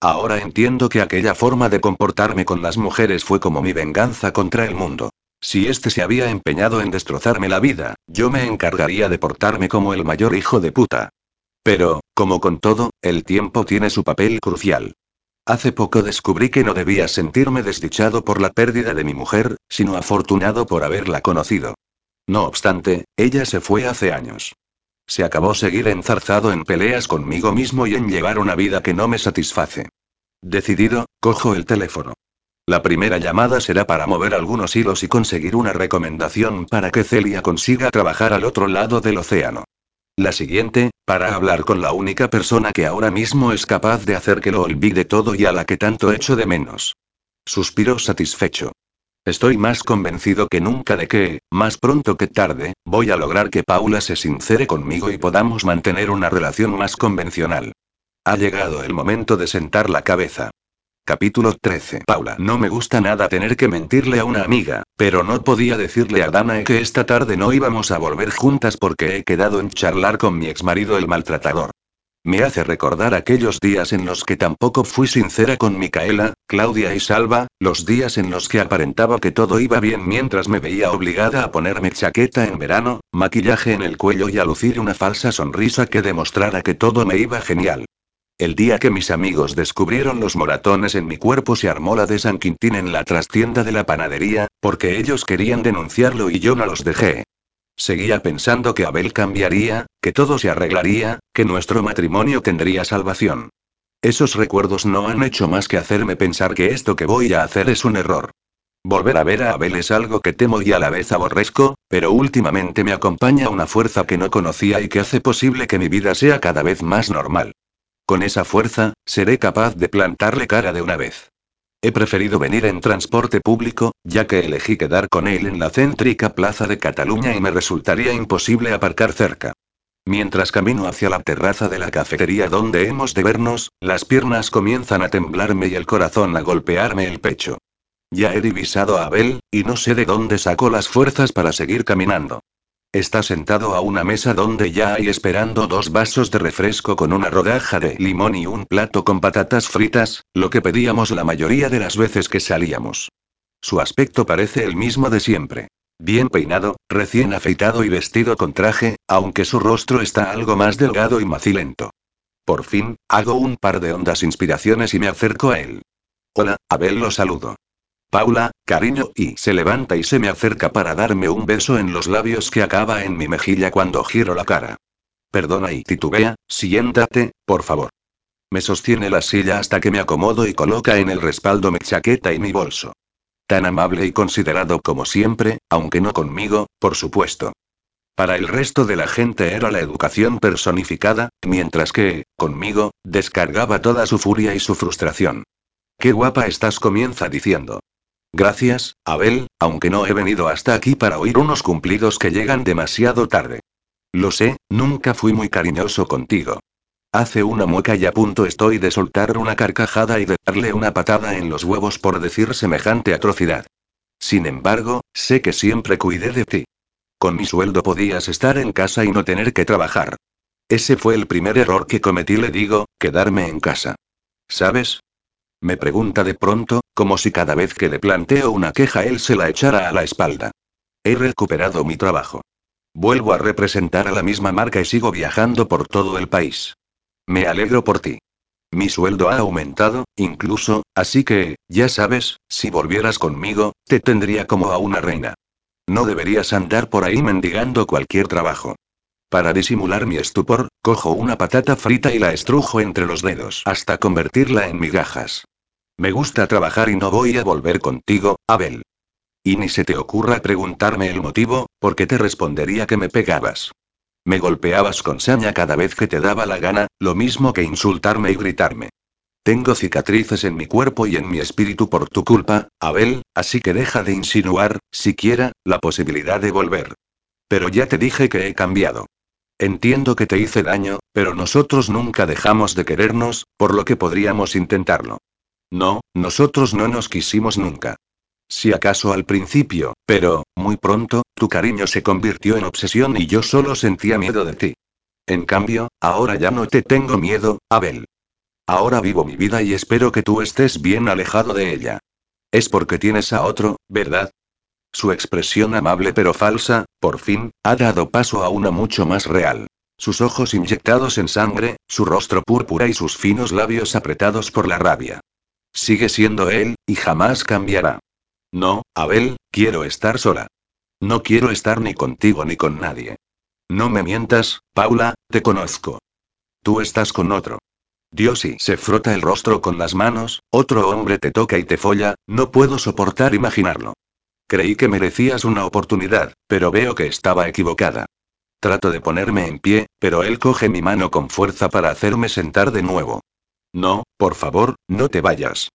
Ahora entiendo que aquella forma de comportarme con las mujeres fue como mi venganza contra el mundo. Si este se había empeñado en destrozarme la vida, yo me encargaría de portarme como el mayor hijo de puta. Pero, como con todo, el tiempo tiene su papel crucial. Hace poco descubrí que no debía sentirme desdichado por la pérdida de mi mujer, sino afortunado por haberla conocido. No obstante, ella se fue hace años. Se acabó seguir enzarzado en peleas conmigo mismo y en llevar una vida que no me satisface. Decidido, cojo el teléfono. La primera llamada será para mover algunos hilos y conseguir una recomendación para que Celia consiga trabajar al otro lado del océano. La siguiente, para hablar con la única persona que ahora mismo es capaz de hacer que lo olvide todo y a la que tanto echo de menos. Suspiro satisfecho. Estoy más convencido que nunca de que, más pronto que tarde, voy a lograr que Paula se sincere conmigo y podamos mantener una relación más convencional. Ha llegado el momento de sentar la cabeza. Capítulo 13. Paula. No me gusta nada tener que mentirle a una amiga, pero no podía decirle a Dana que esta tarde no íbamos a volver juntas porque he quedado en charlar con mi exmarido el maltratador. Me hace recordar aquellos días en los que tampoco fui sincera con Micaela, Claudia y Salva, los días en los que aparentaba que todo iba bien mientras me veía obligada a ponerme chaqueta en verano, maquillaje en el cuello y a lucir una falsa sonrisa que demostrara que todo me iba genial. El día que mis amigos descubrieron los moratones en mi cuerpo se armó la de San Quintín en la trastienda de la panadería, porque ellos querían denunciarlo y yo no los dejé. Seguía pensando que Abel cambiaría, que todo se arreglaría, que nuestro matrimonio tendría salvación. Esos recuerdos no han hecho más que hacerme pensar que esto que voy a hacer es un error. Volver a ver a Abel es algo que temo y a la vez aborrezco, pero últimamente me acompaña una fuerza que no conocía y que hace posible que mi vida sea cada vez más normal. Con esa fuerza, seré capaz de plantarle cara de una vez. He preferido venir en transporte público, ya que elegí quedar con él en la céntrica plaza de Cataluña y me resultaría imposible aparcar cerca. Mientras camino hacia la terraza de la cafetería donde hemos de vernos, las piernas comienzan a temblarme y el corazón a golpearme el pecho. Ya he divisado a Abel, y no sé de dónde sacó las fuerzas para seguir caminando. Está sentado a una mesa donde ya hay esperando dos vasos de refresco con una rodaja de limón y un plato con patatas fritas, lo que pedíamos la mayoría de las veces que salíamos. Su aspecto parece el mismo de siempre. Bien peinado, recién afeitado y vestido con traje, aunque su rostro está algo más delgado y macilento. Por fin, hago un par de hondas inspiraciones y me acerco a él. Hola, Abel, lo saludo. Paula, cariño, y se levanta y se me acerca para darme un beso en los labios que acaba en mi mejilla cuando giro la cara. Perdona y titubea, siéntate, por favor. Me sostiene la silla hasta que me acomodo y coloca en el respaldo mi chaqueta y mi bolso. Tan amable y considerado como siempre, aunque no conmigo, por supuesto. Para el resto de la gente era la educación personificada, mientras que, conmigo, descargaba toda su furia y su frustración. «Qué guapa estás», comienza diciendo. «Gracias, Abel, aunque no he venido hasta aquí para oír unos cumplidos que llegan demasiado tarde. Lo sé, nunca fui muy cariñoso contigo». Hace una mueca y a punto estoy de soltar una carcajada y de darle una patada en los huevos por decir semejante atrocidad. Sin embargo, sé que siempre cuidé de ti. Con mi sueldo podías estar en casa y no tener que trabajar. Ese fue el primer error que cometí, le digo, quedarme en casa. ¿Sabes? Me pregunta de pronto, como si cada vez que le planteo una queja él se la echara a la espalda. He recuperado mi trabajo. Vuelvo a representar a la misma marca y sigo viajando por todo el país. Me alegro por ti. Mi sueldo ha aumentado, incluso, así que, ya sabes, si volvieras conmigo, te tendría como a una reina. No deberías andar por ahí mendigando cualquier trabajo. Para disimular mi estupor, cojo una patata frita y la estrujo entre los dedos hasta convertirla en migajas. Me gusta trabajar y no voy a volver contigo, Abel. Y ni se te ocurra preguntarme el motivo, porque te respondería que me pegabas. Me golpeabas con saña cada vez que te daba la gana, lo mismo que insultarme y gritarme. Tengo cicatrices en mi cuerpo y en mi espíritu por tu culpa, Abel, así que deja de insinuar, siquiera, la posibilidad de volver. Pero ya te dije que he cambiado. Entiendo que te hice daño, pero nosotros nunca dejamos de querernos, por lo que podríamos intentarlo. No, nosotros no nos quisimos nunca. Si acaso al principio, pero, muy pronto, tu cariño se convirtió en obsesión y yo solo sentía miedo de ti. En cambio, ahora ya no te tengo miedo, Abel. Ahora vivo mi vida y espero que tú estés bien alejado de ella. Es porque tienes a otro, ¿verdad? Su expresión amable pero falsa, por fin, ha dado paso a una mucho más real. Sus ojos inyectados en sangre, su rostro púrpura y sus finos labios apretados por la rabia. Sigue siendo él, y jamás cambiará. No, Abel, quiero estar sola. No quiero estar ni contigo ni con nadie. No me mientas, Paula, te conozco. Tú estás con otro. Dios, y se frota el rostro con las manos, otro hombre te toca y te folla, no puedo soportar imaginarlo. Creí que merecías una oportunidad, pero veo que estaba equivocada. Trato de ponerme en pie, pero él coge mi mano con fuerza para hacerme sentar de nuevo. No, por favor, no te vayas.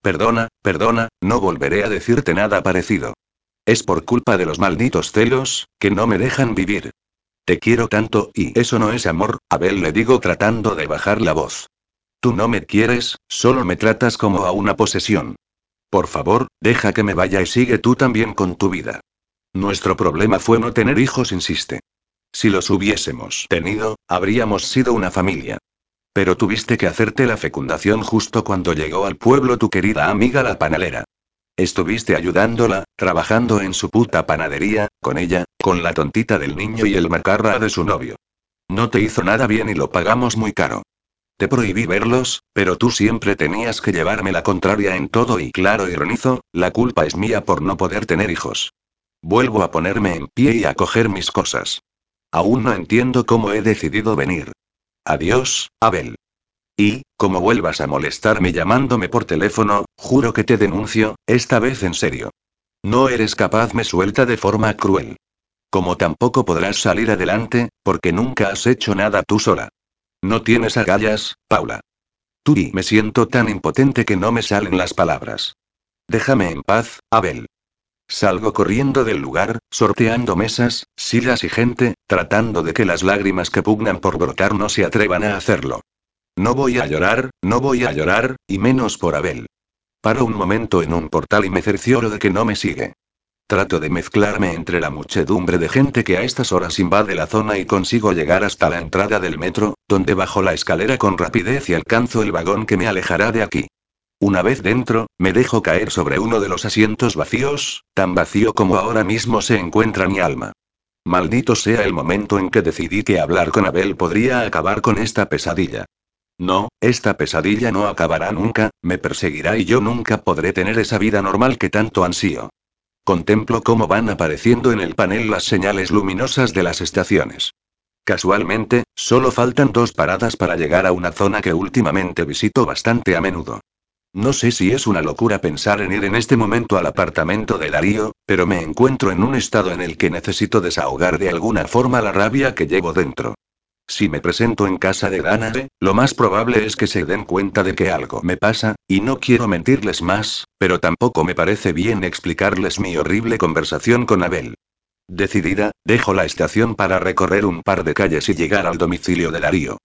Perdona, perdona, no volveré a decirte nada parecido. Es por culpa de los malditos celos, que no me dejan vivir. Te quiero tanto, y eso no es amor, Abel, le digo tratando de bajar la voz. Tú no me quieres, solo me tratas como a una posesión. Por favor, deja que me vaya y sigue tú también con tu vida. Nuestro problema fue no tener hijos, insiste. Si los hubiésemos tenido, habríamos sido una familia. Pero tuviste que hacerte la fecundación justo cuando llegó al pueblo tu querida amiga la panadera. Estuviste ayudándola, trabajando en su puta panadería, con ella, con la tontita del niño y el macarra de su novio. No te hizo nada bien y lo pagamos muy caro. Te prohibí verlos, pero tú siempre tenías que llevarme la contraria en todo y claro, ironizo, la culpa es mía por no poder tener hijos. Vuelvo a ponerme en pie y a coger mis cosas. Aún no entiendo cómo he decidido venir. Adiós, Abel. Y, como vuelvas a molestarme llamándome por teléfono, juro que te denuncio, esta vez en serio. No eres capaz, me suelta de forma cruel. Como tampoco podrás salir adelante, porque nunca has hecho nada tú sola. No tienes agallas, Paula. Tú y me siento tan impotente que no me salen las palabras. Déjame en paz, Abel. Salgo corriendo del lugar, sorteando mesas, sillas y gente, tratando de que las lágrimas que pugnan por brotar no se atrevan a hacerlo. No voy a llorar, no voy a llorar, y menos por Abel. Paro un momento en un portal y me cercioro de que no me sigue. Trato de mezclarme entre la muchedumbre de gente que a estas horas invade la zona y consigo llegar hasta la entrada del metro, donde bajo la escalera con rapidez y alcanzo el vagón que me alejará de aquí. Una vez dentro, me dejo caer sobre uno de los asientos vacíos, tan vacío como ahora mismo se encuentra mi alma. Maldito sea el momento en que decidí que hablar con Abel podría acabar con esta pesadilla. No, esta pesadilla no acabará nunca, me perseguirá y yo nunca podré tener esa vida normal que tanto ansío. Contemplo cómo van apareciendo en el panel las señales luminosas de las estaciones. Casualmente, solo faltan 2 paradas para llegar a una zona que últimamente visito bastante a menudo. No sé si es una locura pensar en ir en este momento al apartamento de Darío, pero me encuentro en un estado en el que necesito desahogar de alguna forma la rabia que llevo dentro. Si me presento en casa de Dana, lo más probable es que se den cuenta de que algo me pasa, y no quiero mentirles más, pero tampoco me parece bien explicarles mi horrible conversación con Abel. Decidida, dejo la estación para recorrer un par de calles y llegar al domicilio de Darío.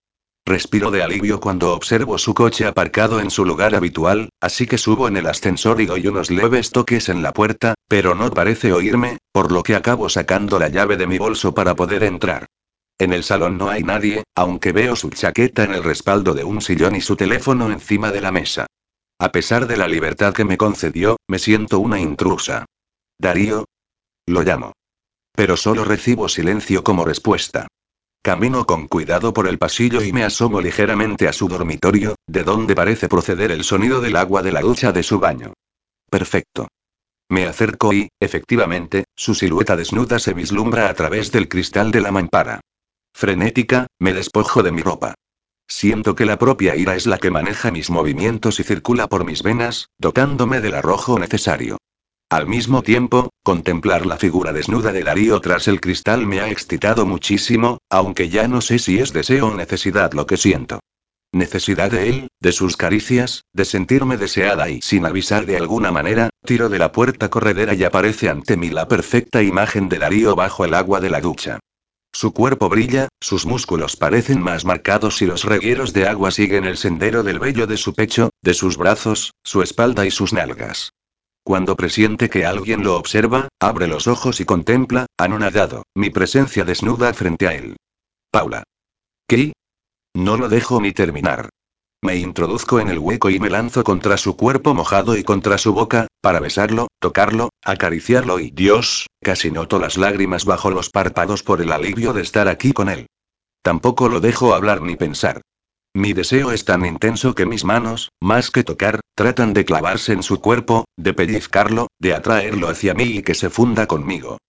Respiro de alivio cuando observo su coche aparcado en su lugar habitual, así que subo en el ascensor y doy unos leves toques en la puerta, pero no parece oírme, por lo que acabo sacando la llave de mi bolso para poder entrar. En el salón no hay nadie, aunque veo su chaqueta en el respaldo de un sillón y su teléfono encima de la mesa. A pesar de la libertad que me concedió, me siento una intrusa. Darío. Lo llamo. Pero solo recibo silencio como respuesta. Camino con cuidado por el pasillo y me asomo ligeramente a su dormitorio, de donde parece proceder el sonido del agua de la ducha de su baño. Perfecto. Me acerco y, efectivamente, su silueta desnuda se vislumbra a través del cristal de la mampara. Frenética, me despojo de mi ropa. Siento que la propia ira es la que maneja mis movimientos y circula por mis venas, dotándome del arrojo necesario. Al mismo tiempo, contemplar la figura desnuda de Darío tras el cristal me ha excitado muchísimo, aunque ya no sé si es deseo o necesidad lo que siento. Necesidad de él, de sus caricias, de sentirme deseada y, sin avisar de alguna manera, tiro de la puerta corredera y aparece ante mí la perfecta imagen de Darío bajo el agua de la ducha. Su cuerpo brilla, sus músculos parecen más marcados y los regueros de agua siguen el sendero del vello de su pecho, de sus brazos, su espalda y sus nalgas. Cuando presiente que alguien lo observa, abre los ojos y contempla, anonadado, mi presencia desnuda frente a él. Paula. ¿Qué? No lo dejo ni terminar. Me introduzco en el hueco y me lanzo contra su cuerpo mojado y contra su boca, para besarlo, tocarlo, acariciarlo y, Dios, casi noto las lágrimas bajo los párpados por el alivio de estar aquí con él. Tampoco lo dejo hablar ni pensar. Mi deseo es tan intenso que mis manos, más que tocar, tratan de clavarse en su cuerpo, de pellizcarlo, de atraerlo hacia mí y que se funda conmigo.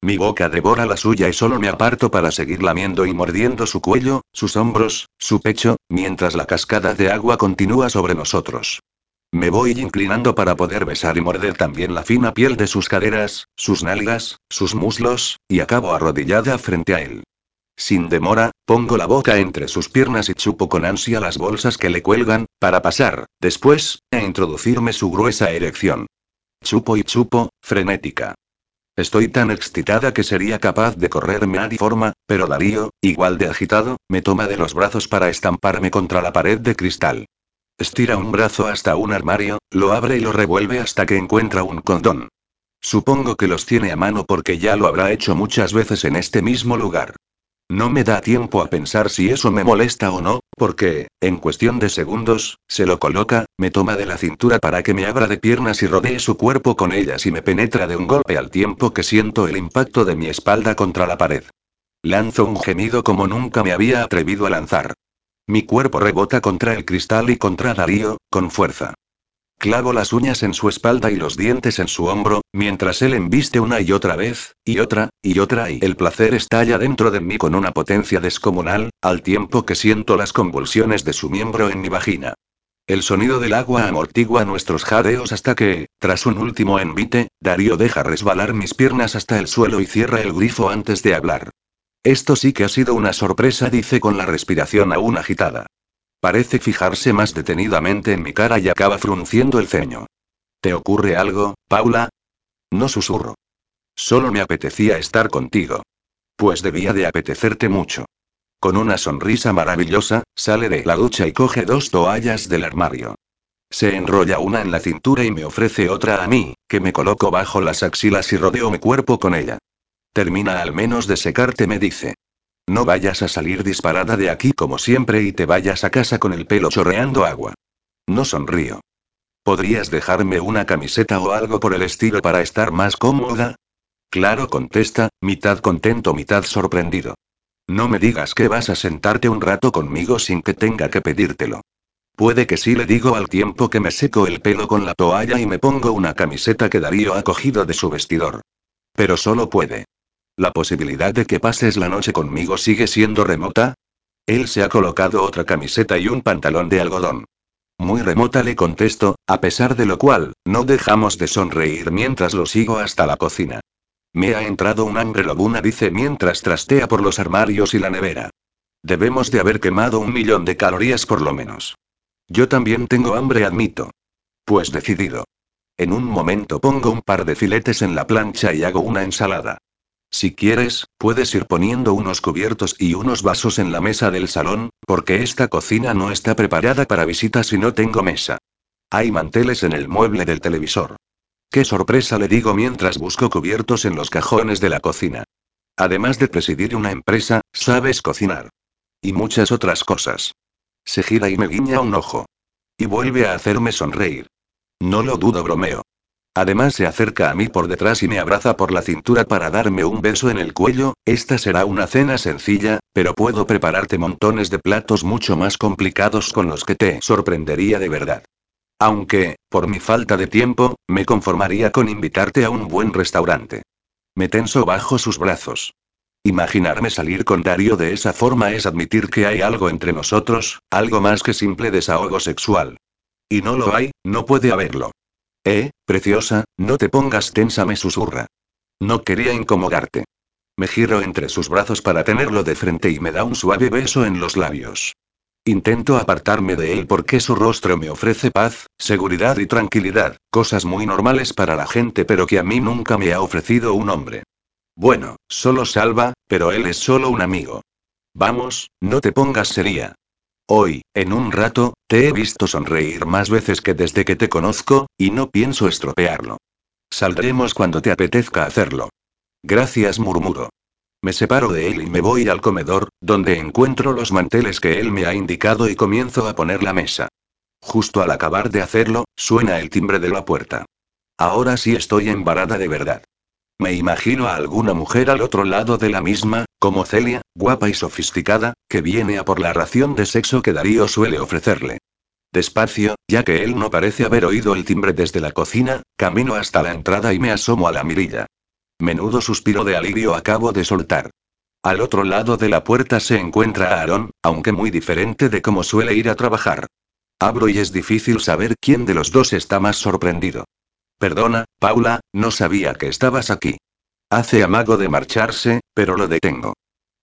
Mi boca devora la suya y solo me aparto para seguir lamiendo y mordiendo su cuello, sus hombros, su pecho, mientras la cascada de agua continúa sobre nosotros. Me voy inclinando para poder besar y morder también la fina piel de sus caderas, sus nalgas, sus muslos, y acabo arrodillada frente a él. Sin demora, pongo la boca entre sus piernas y chupo con ansia las bolsas que le cuelgan, para pasar, después, a introducirme su gruesa erección. Chupo y chupo, frenética. Estoy tan excitada que sería capaz de correrme adiforma, pero Darío, igual de agitado, me toma de los brazos para estamparme contra la pared de cristal. Estira un brazo hasta un armario, lo abre y lo revuelve hasta que encuentra un condón. Supongo que los tiene a mano porque ya lo habrá hecho muchas veces en este mismo lugar. No me da tiempo a pensar si eso me molesta o no, porque, en cuestión de segundos, se lo coloca, me toma de la cintura para que me abra de piernas y rodee su cuerpo con ellas y me penetra de un golpe al tiempo que siento el impacto de mi espalda contra la pared. Lanzo un gemido como nunca me había atrevido a lanzar. Mi cuerpo rebota contra el cristal y contra Darío, con fuerza. Clavo las uñas en su espalda y los dientes en su hombro, mientras él embiste una y otra vez, y otra y el placer estalla dentro de mí con una potencia descomunal, al tiempo que siento las convulsiones de su miembro en mi vagina. El sonido del agua amortigua nuestros jadeos hasta que, tras un último envite, Darío deja resbalar mis piernas hasta el suelo y cierra el grifo antes de hablar. Esto sí que ha sido una sorpresa, dice con la respiración aún agitada. Parece fijarse más detenidamente en mi cara y acaba frunciendo el ceño. ¿Te ocurre algo, Paula? No susurro. Solo me apetecía estar contigo. Pues debía de apetecerte mucho. Con una sonrisa maravillosa, sale de la ducha y coge dos toallas del armario. Se enrolla una en la cintura y me ofrece otra a mí, que me coloco bajo las axilas y rodeo mi cuerpo con ella. Termina al menos de secarte, me dice. No vayas a salir disparada de aquí como siempre y te vayas a casa con el pelo chorreando agua. No sonrío. ¿Podrías dejarme una camiseta o algo por el estilo para estar más cómoda? Claro, contesta, mitad contento, mitad sorprendido. No me digas que vas a sentarte un rato conmigo sin que tenga que pedírtelo. Puede que sí, le digo al tiempo que me seco el pelo con la toalla y me pongo una camiseta que Darío ha cogido de su vestidor. Pero solo puede. ¿La posibilidad de que pases la noche conmigo sigue siendo remota? Él se ha colocado otra camiseta y un pantalón de algodón. Muy remota, le contesto, a pesar de lo cual, no dejamos de sonreír mientras lo sigo hasta la cocina. Me ha entrado un hambre lobuna, dice mientras trastea por los armarios y la nevera. Debemos de haber quemado 1.000.000 de calorías por lo menos. Yo también tengo hambre, admito. Pues decidido. En un momento pongo un par de filetes en la plancha y hago una ensalada. Si quieres, puedes ir poniendo unos cubiertos y unos vasos en la mesa del salón, porque esta cocina no está preparada para visitas y no tengo mesa. Hay manteles en el mueble del televisor. ¡Qué sorpresa!, le digo mientras busco cubiertos en los cajones de la cocina. Además de presidir una empresa, sabes cocinar. Y muchas otras cosas. Se gira y me guiña un ojo. Y vuelve a hacerme sonreír. No lo dudo, bromeo. Además se acerca a mí por detrás y me abraza por la cintura para darme un beso en el cuello. Esta será una cena sencilla, pero puedo prepararte montones de platos mucho más complicados con los que te sorprendería de verdad. Aunque, por mi falta de tiempo, me conformaría con invitarte a un buen restaurante. Me tenso bajo sus brazos. Imaginarme salir con Darío de esa forma es admitir que hay algo entre nosotros, algo más que simple desahogo sexual. Y no lo hay, no puede haberlo. Preciosa, no te pongas tensa, me susurra. No quería incomodarte. Me giro entre sus brazos para tenerlo de frente y me da un suave beso en los labios. Intento apartarme de él porque su rostro me ofrece paz, seguridad y tranquilidad, cosas muy normales para la gente pero que a mí nunca me ha ofrecido un hombre. Bueno, solo Salva, pero él es solo un amigo. Vamos, no te pongas seria. Hoy, en un rato, te he visto sonreír más veces que desde que te conozco, y no pienso estropearlo. Saldremos cuando te apetezca hacerlo. Gracias, murmuro. Me separo de él y me voy al comedor, donde encuentro los manteles que él me ha indicado y comienzo a poner la mesa. Justo al acabar de hacerlo, suena el timbre de la puerta. Ahora sí estoy embarada de verdad. Me imagino a alguna mujer al otro lado de la misma, como Celia, guapa y sofisticada, que viene a por la ración de sexo que Darío suele ofrecerle. Despacio, ya que él no parece haber oído el timbre desde la cocina, camino hasta la entrada y me asomo a la mirilla. Menudo suspiro de alivio acabo de soltar. Al otro lado de la puerta se encuentra Aarón, aunque muy diferente de cómo suele ir a trabajar. Abro y es difícil saber quién de los dos está más sorprendido. Perdona, Paula, no sabía que estabas aquí. Hace amago de marcharse, pero lo detengo.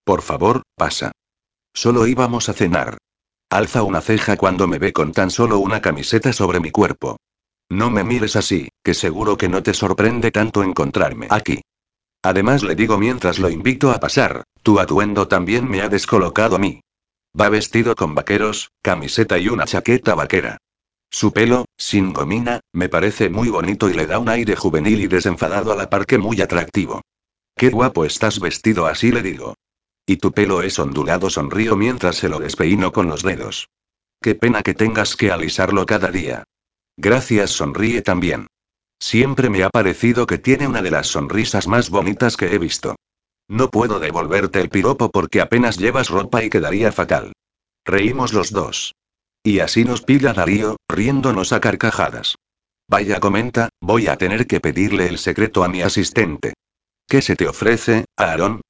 Por favor, pasa. Solo íbamos a cenar. Alza una ceja cuando me ve con tan solo una camiseta sobre mi cuerpo. No me mires así, que seguro que no te sorprende tanto encontrarme aquí. Además, le digo mientras lo invito a pasar, tu atuendo también me ha descolocado a mí. Va vestido con vaqueros, camiseta y una chaqueta vaquera. Su pelo, sin gomina, me parece muy bonito y le da un aire juvenil y desenfadado a la par que muy atractivo. Qué guapo estás vestido así, le digo. Y tu pelo es ondulado, sonrío mientras se lo despeino con los dedos. Qué pena que tengas que alisarlo cada día. Gracias, sonríe también. Siempre me ha parecido que tiene una de las sonrisas más bonitas que he visto. No puedo devolverte el piropo porque apenas llevas ropa y quedaría fatal. Reímos los dos. Y así nos pilla Darío, riéndonos a carcajadas. Vaya, comenta, voy a tener que pedirle el secreto a mi asistente. ¿Qué se te ofrece, Aarón?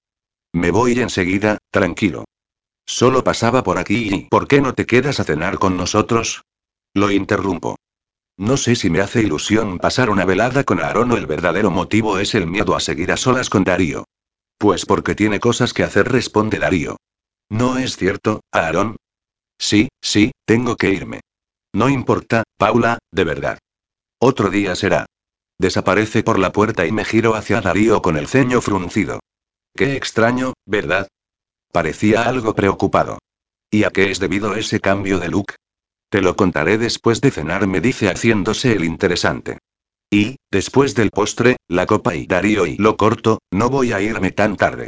Me voy enseguida, tranquilo. Solo pasaba por aquí y... ¿Por qué no te quedas a cenar con nosotros? Lo interrumpo. No sé si me hace ilusión pasar una velada con Aarón o el verdadero motivo es el miedo a seguir a solas con Darío. Pues porque tiene cosas que hacer, responde Darío. ¿No es cierto, Aarón? Sí, tengo que irme. No importa, Paula, de verdad. Otro día será. Desaparece por la puerta y me giro hacia Darío con el ceño fruncido. Qué extraño, ¿verdad? Parecía algo preocupado. ¿Y a qué es debido ese cambio de look? Te lo contaré después de cenar, me dice haciéndose el interesante. Y, después del postre, la copa y Darío y lo corto, no voy a irme tan tarde.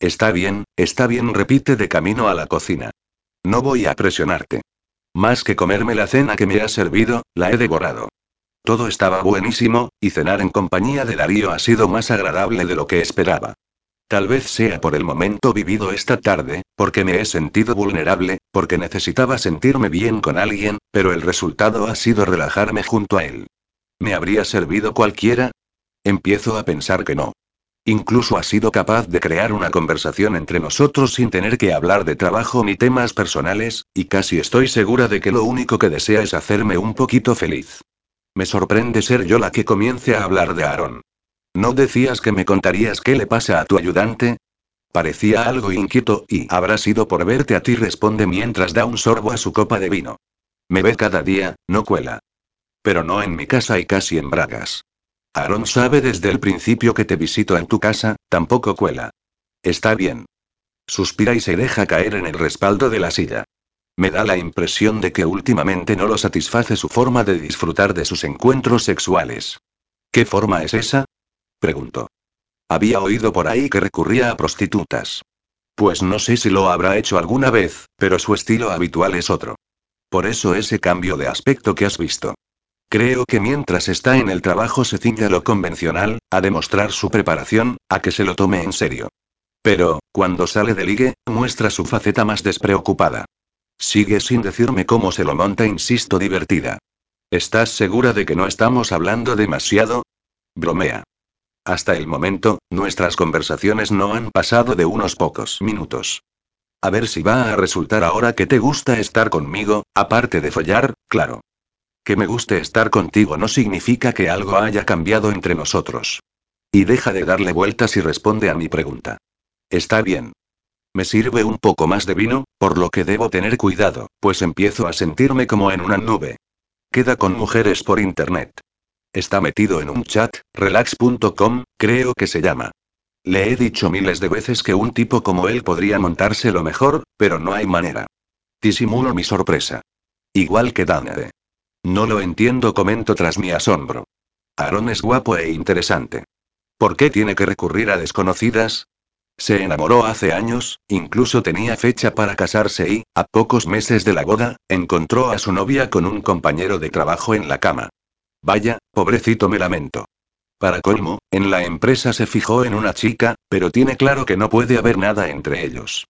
Está bien, repite de camino a la cocina. No voy a presionarte. Más que comerme la cena que me has servido, la he devorado. Todo estaba buenísimo, y cenar en compañía de Darío ha sido más agradable de lo que esperaba. Tal vez sea por el momento vivido esta tarde, porque me he sentido vulnerable, porque necesitaba sentirme bien con alguien, pero el resultado ha sido relajarme junto a él. ¿Me habría servido cualquiera? Empiezo a pensar que no. Incluso ha sido capaz de crear una conversación entre nosotros sin tener que hablar de trabajo ni temas personales, y casi estoy segura de que lo único que desea es hacerme un poquito feliz. Me sorprende ser yo la que comience a hablar de Aarón. ¿No decías que me contarías qué le pasa a tu ayudante? Parecía algo inquieto y habrá sido por verte a ti, responde mientras da un sorbo a su copa de vino. Me ve cada día, no cuela. Pero no en mi casa y casi en bragas. Aarón sabe desde el principio que te visito en tu casa, tampoco cuela. Está bien. Suspira y se deja caer en el respaldo de la silla. Me da la impresión de que últimamente no lo satisface su forma de disfrutar de sus encuentros sexuales. ¿Qué forma es esa? Preguntó. Había oído por ahí que recurría a prostitutas. Pues no sé si lo habrá hecho alguna vez, pero su estilo habitual es otro. Por eso ese cambio de aspecto que has visto. Creo que mientras está en el trabajo se ciñe a lo convencional, a demostrar su preparación, a que se lo tome en serio. Pero, cuando sale de ligue, muestra su faceta más despreocupada. Sigue sin decirme cómo se lo monta, insisto, divertida. ¿Estás segura de que no estamos hablando demasiado? Bromea. Hasta el momento, nuestras conversaciones no han pasado de unos pocos minutos. A ver si va a resultar ahora que te gusta estar conmigo, aparte de follar, claro. Que me guste estar contigo no significa que algo haya cambiado entre nosotros. Y deja de darle vueltas y responde a mi pregunta. Está bien. Me sirve un poco más de vino, por lo que debo tener cuidado, pues empiezo a sentirme como en una nube. Queda con mujeres por internet. Está metido en un chat, relax.com, creo que se llama. Le he dicho miles de veces que un tipo como él podría montárselo mejor, pero no hay manera. Disimulo mi sorpresa. Igual que Dana. No lo entiendo, comento tras mi asombro. Aarón es guapo e interesante. ¿Por qué tiene que recurrir a desconocidas? Se enamoró hace años, incluso tenía fecha para casarse y, a pocos meses de la boda, encontró a su novia con un compañero de trabajo en la cama. Vaya, pobrecito, me lamento. Para colmo, en la empresa se fijó en una chica, pero tiene claro que no puede haber nada entre ellos.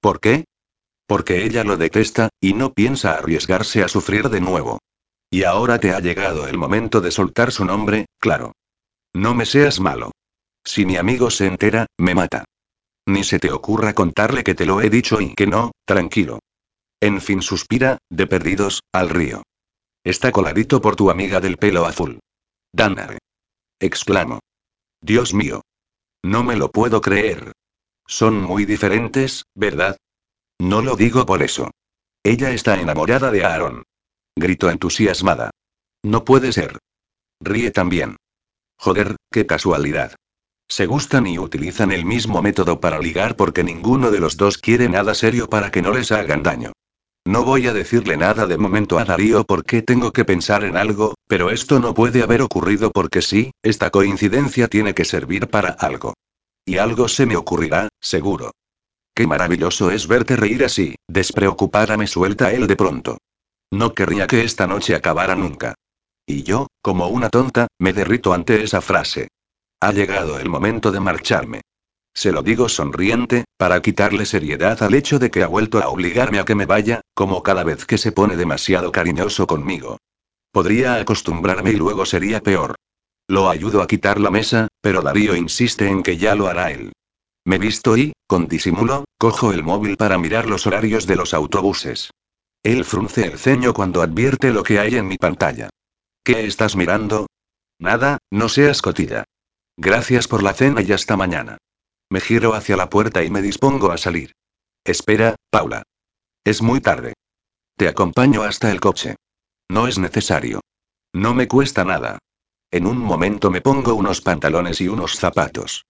¿Por qué? Porque ella lo detesta, y no piensa arriesgarse a sufrir de nuevo. Y ahora te ha llegado el momento de soltar su nombre, claro. No me seas malo. Si mi amigo se entera, me mata. Ni se te ocurra contarle que te lo he dicho y que no, tranquilo. En fin, suspira, de perdidos, al río. Está coladito por tu amiga del pelo azul. Dana. Exclamo. Dios mío. No me lo puedo creer. Son muy diferentes, ¿verdad? No lo digo por eso. Ella está enamorada de Aarón. Grito entusiasmada. No puede ser. Ríe también. Joder, qué casualidad. Se gustan y utilizan el mismo método para ligar porque ninguno de los dos quiere nada serio para que no les hagan daño. No voy a decirle nada de momento a Darío porque tengo que pensar en algo, pero esto no puede haber ocurrido porque sí, esta coincidencia tiene que servir para algo. Y algo se me ocurrirá, seguro. Qué maravilloso es verte reír así, despreocupada, me suelta él de pronto. No querría que esta noche acabara nunca. Y yo, como una tonta, me derrito ante esa frase. Ha llegado el momento de marcharme. Se lo digo sonriente, para quitarle seriedad al hecho de que ha vuelto a obligarme a que me vaya, como cada vez que se pone demasiado cariñoso conmigo. Podría acostumbrarme y luego sería peor. Lo ayudo a quitar la mesa, pero Darío insiste en que ya lo hará él. Me visto y, con disimulo, cojo el móvil para mirar los horarios de los autobuses. Él frunce el ceño cuando advierte lo que hay en mi pantalla. ¿Qué estás mirando? Nada, no seas cotilla. Gracias por la cena y hasta mañana. Me giro hacia la puerta y me dispongo a salir. Espera, Paula. Es muy tarde. Te acompaño hasta el coche. No es necesario. No me cuesta nada. En un momento me pongo unos pantalones y unos zapatos.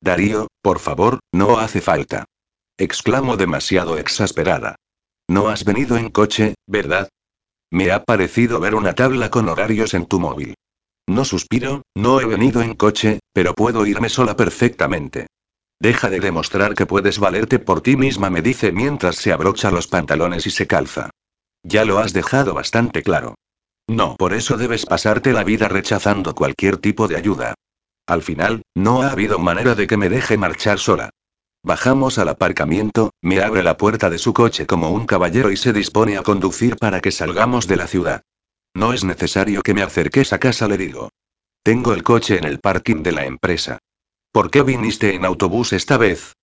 Darío, por favor, no hace falta. Exclamo demasiado exasperada. No has venido en coche, ¿verdad? Me ha parecido ver una tabla con horarios en tu móvil. No suspiro, no he venido en coche, pero puedo irme sola perfectamente. Deja de demostrar que puedes valerte por ti misma, me dice mientras se abrocha los pantalones y se calza. Ya lo has dejado bastante claro. No, por eso debes pasarte la vida rechazando cualquier tipo de ayuda. Al final, no ha habido manera de que me deje marchar sola. Bajamos al aparcamiento, me abre la puerta de su coche como un caballero y se dispone a conducir para que salgamos de la ciudad. No es necesario que me acerques a casa, le digo. Tengo el coche en el parking de la empresa. ¿Por qué viniste en autobús esta vez?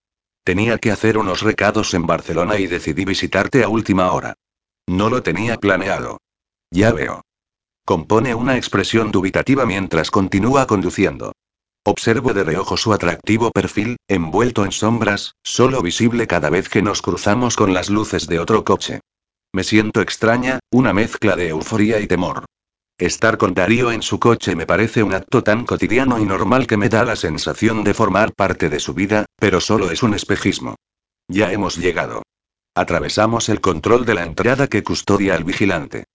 Tenía que hacer unos recados en Barcelona y decidí visitarte a última hora. No lo tenía planeado. Ya veo. Compone una expresión dubitativa mientras continúa conduciendo. Observo de reojo su atractivo perfil, envuelto en sombras, solo visible cada vez que nos cruzamos con las luces de otro coche. Me siento extraña, una mezcla de euforía y temor. Estar con Darío en su coche me parece un acto tan cotidiano y normal que me da la sensación de formar parte de su vida, pero solo es un espejismo. Ya hemos llegado. Atravesamos el control de la entrada que custodia el vigilante.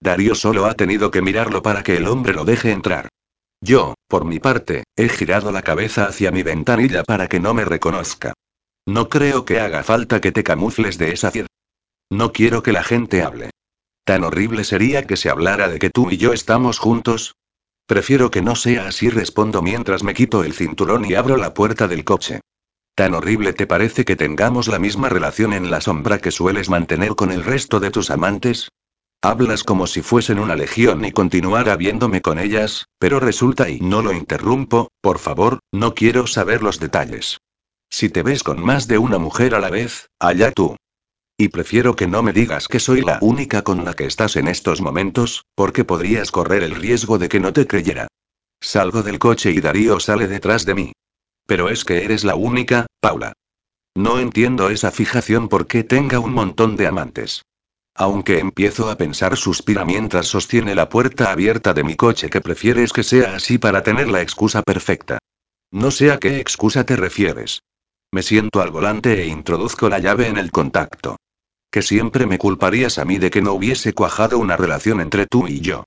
Darío solo ha tenido que mirarlo para que el hombre lo deje entrar. Yo, por mi parte, he girado la cabeza hacia mi ventanilla para que no me reconozca. No creo que haga falta que te camufles de esa ciudad. No quiero que la gente hable. ¿Tan horrible sería que se hablara de que tú y yo estamos juntos? Prefiero que no sea así, respondo mientras me quito el cinturón y abro la puerta del coche. ¿Tan horrible te parece que tengamos la misma relación en la sombra que sueles mantener con el resto de tus amantes? Hablas como si fuesen una legión y continuara viéndome con ellas, pero resulta y no lo interrumpo, por favor, no quiero saber los detalles. Si te ves con más de una mujer a la vez, allá tú. Y prefiero que no me digas que soy la única con la que estás en estos momentos, porque podrías correr el riesgo de que no te creyera. Salgo del coche y Darío sale detrás de mí. Pero es que eres la única, Paula. No entiendo esa fijación porque tenga un montón de amantes. Aunque empiezo a pensar, suspira mientras sostiene la puerta abierta de mi coche, que prefieres que sea así para tener la excusa perfecta. No sé a qué excusa te refieres. Me siento al volante e introduzco la llave en el contacto. Que siempre me culparías a mí de que no hubiese cuajado una relación entre tú y yo.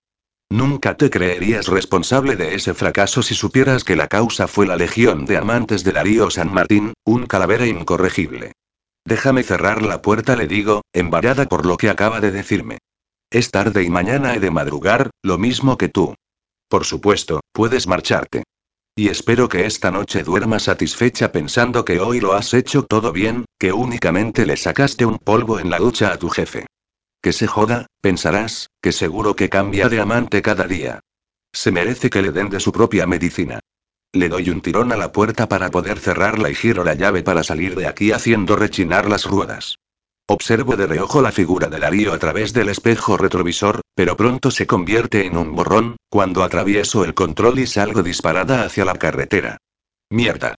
Nunca te creerías responsable de ese fracaso si supieras que la causa fue la legión de amantes de Darío San Martín, un calavera incorregible. Déjame cerrar la puerta, le digo, embarada por lo que acaba de decirme. Es tarde y mañana he de madrugar, lo mismo que tú. Por supuesto, puedes marcharte. Y espero que esta noche duerma satisfecha pensando que hoy lo has hecho todo bien, que únicamente le sacaste un polvo en la ducha a tu jefe. Que se joda, pensarás, que seguro que cambia de amante cada día. Se merece que le den de su propia medicina. Le doy un tirón a la puerta para poder cerrarla y giro la llave para salir de aquí haciendo rechinar las ruedas. Observo de reojo la figura de Darío a través del espejo retrovisor, pero pronto se convierte en un borrón, cuando atravieso el control y salgo disparada hacia la carretera. ¡Mierda!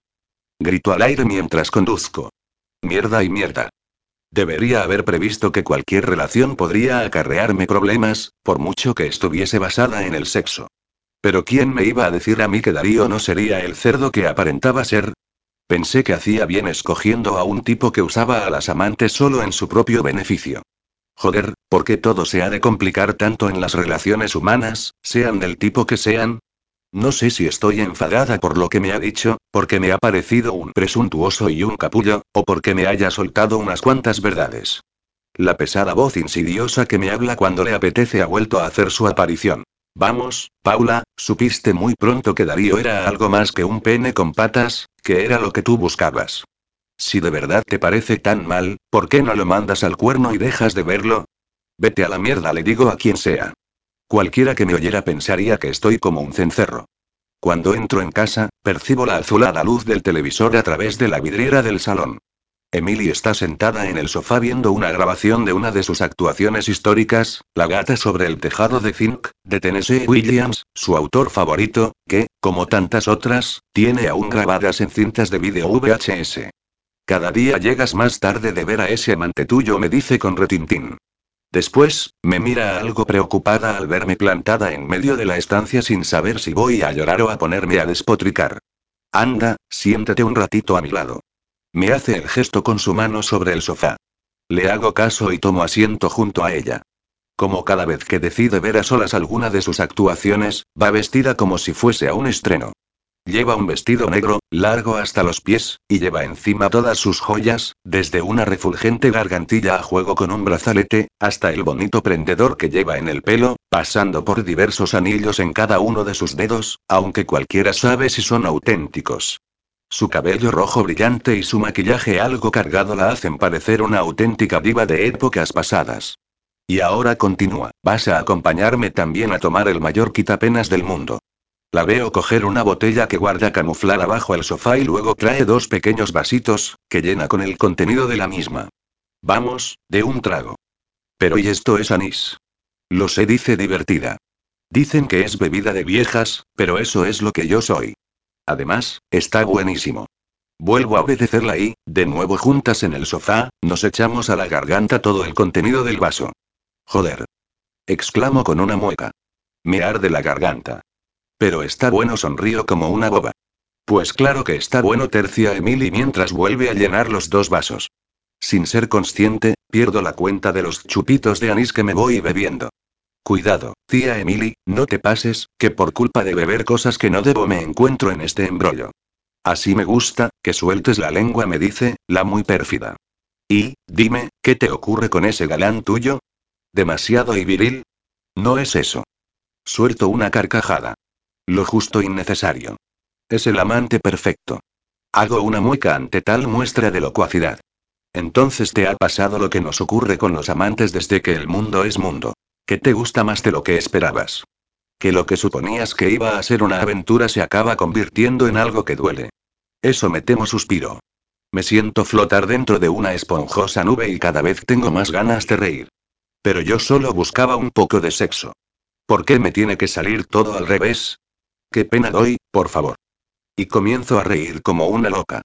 Grito al aire mientras conduzco. ¡Mierda y mierda! Debería haber previsto que cualquier relación podría acarrearme problemas, por mucho que estuviese basada en el sexo. Pero ¿quién me iba a decir a mí que Darío no sería el cerdo que aparentaba ser? Pensé que hacía bien escogiendo a un tipo que usaba a las amantes solo en su propio beneficio. Joder, ¿por qué todo se ha de complicar tanto en las relaciones humanas, sean del tipo que sean? No sé si estoy enfadada por lo que me ha dicho, porque me ha parecido un presuntuoso y un capullo, o porque me haya soltado unas cuantas verdades. La pesada voz insidiosa que me habla cuando le apetece ha vuelto a hacer su aparición. Vamos, Paula, supiste muy pronto que Darío era algo más que un pene con patas, que era lo que tú buscabas. Si de verdad te parece tan mal, ¿por qué no lo mandas al cuerno y dejas de verlo? Vete a la mierda, le digo a quien sea. Cualquiera que me oyera pensaría que estoy como un cencerro. Cuando entro en casa, percibo la azulada luz del televisor a través de la vidriera del salón. Emily está sentada en el sofá viendo una grabación de una de sus actuaciones históricas, La gata sobre el tejado de zinc, de Tennessee Williams, su autor favorito, que, como tantas otras, tiene aún grabadas en cintas de vídeo VHS. Cada día llegas más tarde de ver a ese amante tuyo, me dice con retintín. Después, me mira algo preocupada al verme plantada en medio de la estancia sin saber si voy a llorar o a ponerme a despotricar. Anda, siéntate un ratito a mi lado. Me hace el gesto con su mano sobre el sofá. Le hago caso y tomo asiento junto a ella. Como cada vez que decide ver a solas alguna de sus actuaciones, va vestida como si fuese a un estreno. Lleva un vestido negro, largo hasta los pies, y lleva encima todas sus joyas, desde una refulgente gargantilla a juego con un brazalete, hasta el bonito prendedor que lleva en el pelo, pasando por diversos anillos en cada uno de sus dedos, aunque cualquiera sabe si son auténticos. Su cabello rojo brillante y su maquillaje algo cargado la hacen parecer una auténtica diva de épocas pasadas. Y ahora continúa, vas a acompañarme también a tomar el mayor quitapenas del mundo. La veo coger una botella que guarda camuflada bajo el sofá y luego trae dos pequeños vasitos, que llena con el contenido de la misma. Vamos, de un trago. Pero ¿y esto es anís? Lo sé, dice divertida. Dicen que es bebida de viejas, pero eso es lo que yo soy. Además, está buenísimo. Vuelvo a obedecerla y, de nuevo juntas en el sofá, nos echamos a la garganta todo el contenido del vaso. Joder. Exclamo con una mueca. Me arde la garganta. Pero está bueno, sonrío como una boba. Pues claro que está bueno, tercia Emily mientras vuelve a llenar los dos vasos. Sin ser consciente, pierdo la cuenta de los chupitos de anís que me voy bebiendo. Cuidado, tía Emily, no te pases, que por culpa de beber cosas que no debo me encuentro en este embrollo. Así me gusta, que sueltes la lengua, me dice, la muy pérfida. Y, dime, ¿qué te ocurre con ese galán tuyo? ¿Demasiado y viril? No es eso. Suelto una carcajada. Lo justo y necesario. Es el amante perfecto. Hago una mueca ante tal muestra de locuacidad. Entonces te ha pasado lo que nos ocurre con los amantes desde que el mundo es mundo. Que te gusta más de lo que esperabas. Que lo que suponías que iba a ser una aventura se acaba convirtiendo en algo que duele. Eso me temo, suspiro. Me siento flotar dentro de una esponjosa nube y cada vez tengo más ganas de reír. Pero yo solo buscaba un poco de sexo. ¿Por qué me tiene que salir todo al revés? Qué pena doy, por favor. Y comienzo a reír como una loca.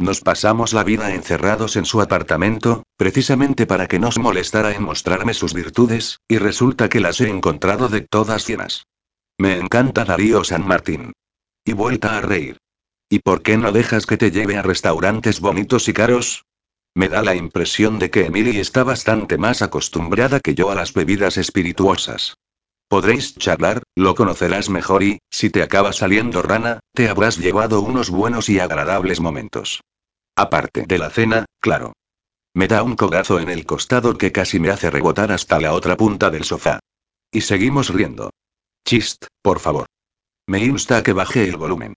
Nos pasamos la vida encerrados en su apartamento, precisamente para que no se molestara en mostrarme sus virtudes, y resulta que las he encontrado de todas llenas. Me encanta Darío San Martín. Y vuelta a reír. ¿Y por qué no dejas que te lleve a restaurantes bonitos y caros? Me da la impresión de que Emily está bastante más acostumbrada que yo a las bebidas espirituosas. Podréis charlar, lo conocerás mejor y, si te acaba saliendo rana, te habrás llevado unos buenos y agradables momentos. Aparte de la cena, claro. Me da un codazo en el costado que casi me hace rebotar hasta la otra punta del sofá. Y seguimos riendo. Chist, por favor. Me insta a que baje el volumen.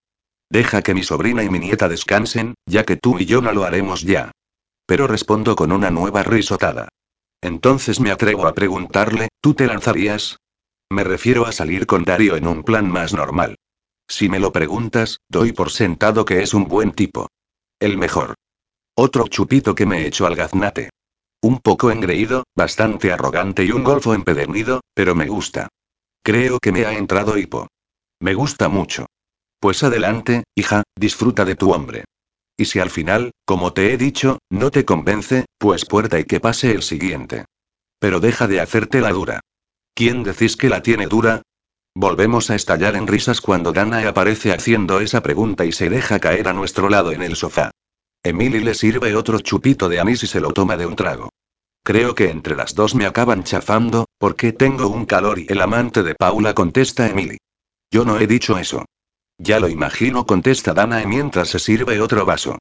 Deja que mi sobrina y mi nieta descansen, ya que tú y yo no lo haremos ya. Pero respondo con una nueva risotada. Entonces me atrevo a preguntarle, ¿tú te lanzarías? Me refiero a salir con Darío en un plan más normal. Si me lo preguntas, doy por sentado que es un buen tipo. El mejor. Otro chupito que me echo al gaznate. Un poco engreído, bastante arrogante y un golfo empedernido, pero me gusta. Creo que me ha entrado hipo. Me gusta mucho. Pues adelante, hija, disfruta de tu hombre. Y si al final, como te he dicho, no te convence, pues puerta y que pase el siguiente. Pero deja de hacerte la dura. ¿Quién decís que la tiene dura? Volvemos a estallar en risas cuando Dana aparece haciendo esa pregunta y se deja caer a nuestro lado en el sofá. Emily le sirve otro chupito de anís y se lo toma de un trago. Creo que entre las dos me acaban chafando, porque tengo un calor y el amante de Paula, contesta Emily. Yo no he dicho eso. Ya lo imagino, contesta Dana mientras se sirve otro vaso.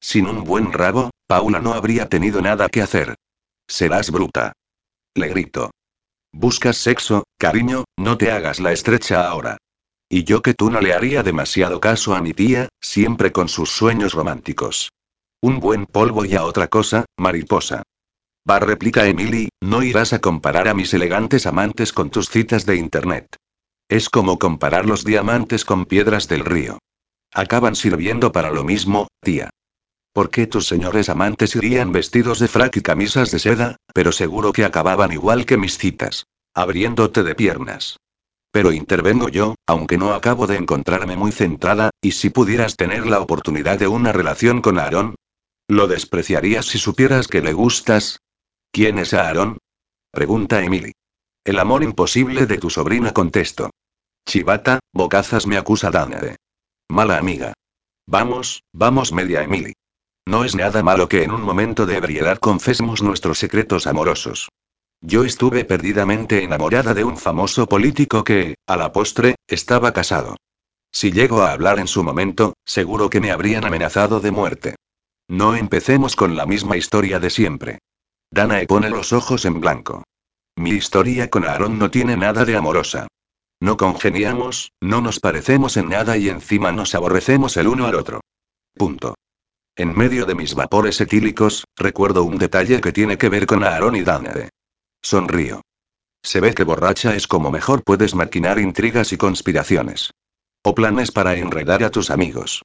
Sin un buen rabo, Paula no habría tenido nada que hacer. Serás bruta. Le grito. Buscas sexo, cariño, no te hagas la estrecha ahora. Y yo que tú no le haría demasiado caso a mi tía, siempre con sus sueños románticos. Un buen polvo y a otra cosa, mariposa. Va, replica Emily, no irás a comparar a mis elegantes amantes con tus citas de internet. Es como comparar los diamantes con piedras del río. Acaban sirviendo para lo mismo, tía. ¿Por qué tus señores amantes irían vestidos de frac y camisas de seda, pero seguro que acababan igual que mis citas, abriéndote de piernas? Pero intervengo yo, aunque no acabo de encontrarme muy centrada, ¿y si pudieras tener la oportunidad de una relación con Aarón? ¿Lo despreciarías si supieras que le gustas? ¿Quién es Aarón? Pregunta Emily. El amor imposible de tu sobrina, contesto. Chivata, bocazas, me acusa Dana de mala amiga. Vamos, media Emily. No es nada malo que en un momento de ebriedad confesemos nuestros secretos amorosos. Yo estuve perdidamente enamorada de un famoso político que, a la postre, estaba casado. Si llego a hablar en su momento, seguro que me habrían amenazado de muerte. No empecemos con la misma historia de siempre. Dana pone los ojos en blanco. Mi historia con Aarón no tiene nada de amorosa. No congeniamos, no nos parecemos en nada y encima nos aborrecemos el uno al otro. Punto. En medio de mis vapores etílicos, recuerdo un detalle que tiene que ver con Aarón y Dana. Sonrío. Se ve que borracha es como mejor puedes maquinar intrigas y conspiraciones. O planes para enredar a tus amigos.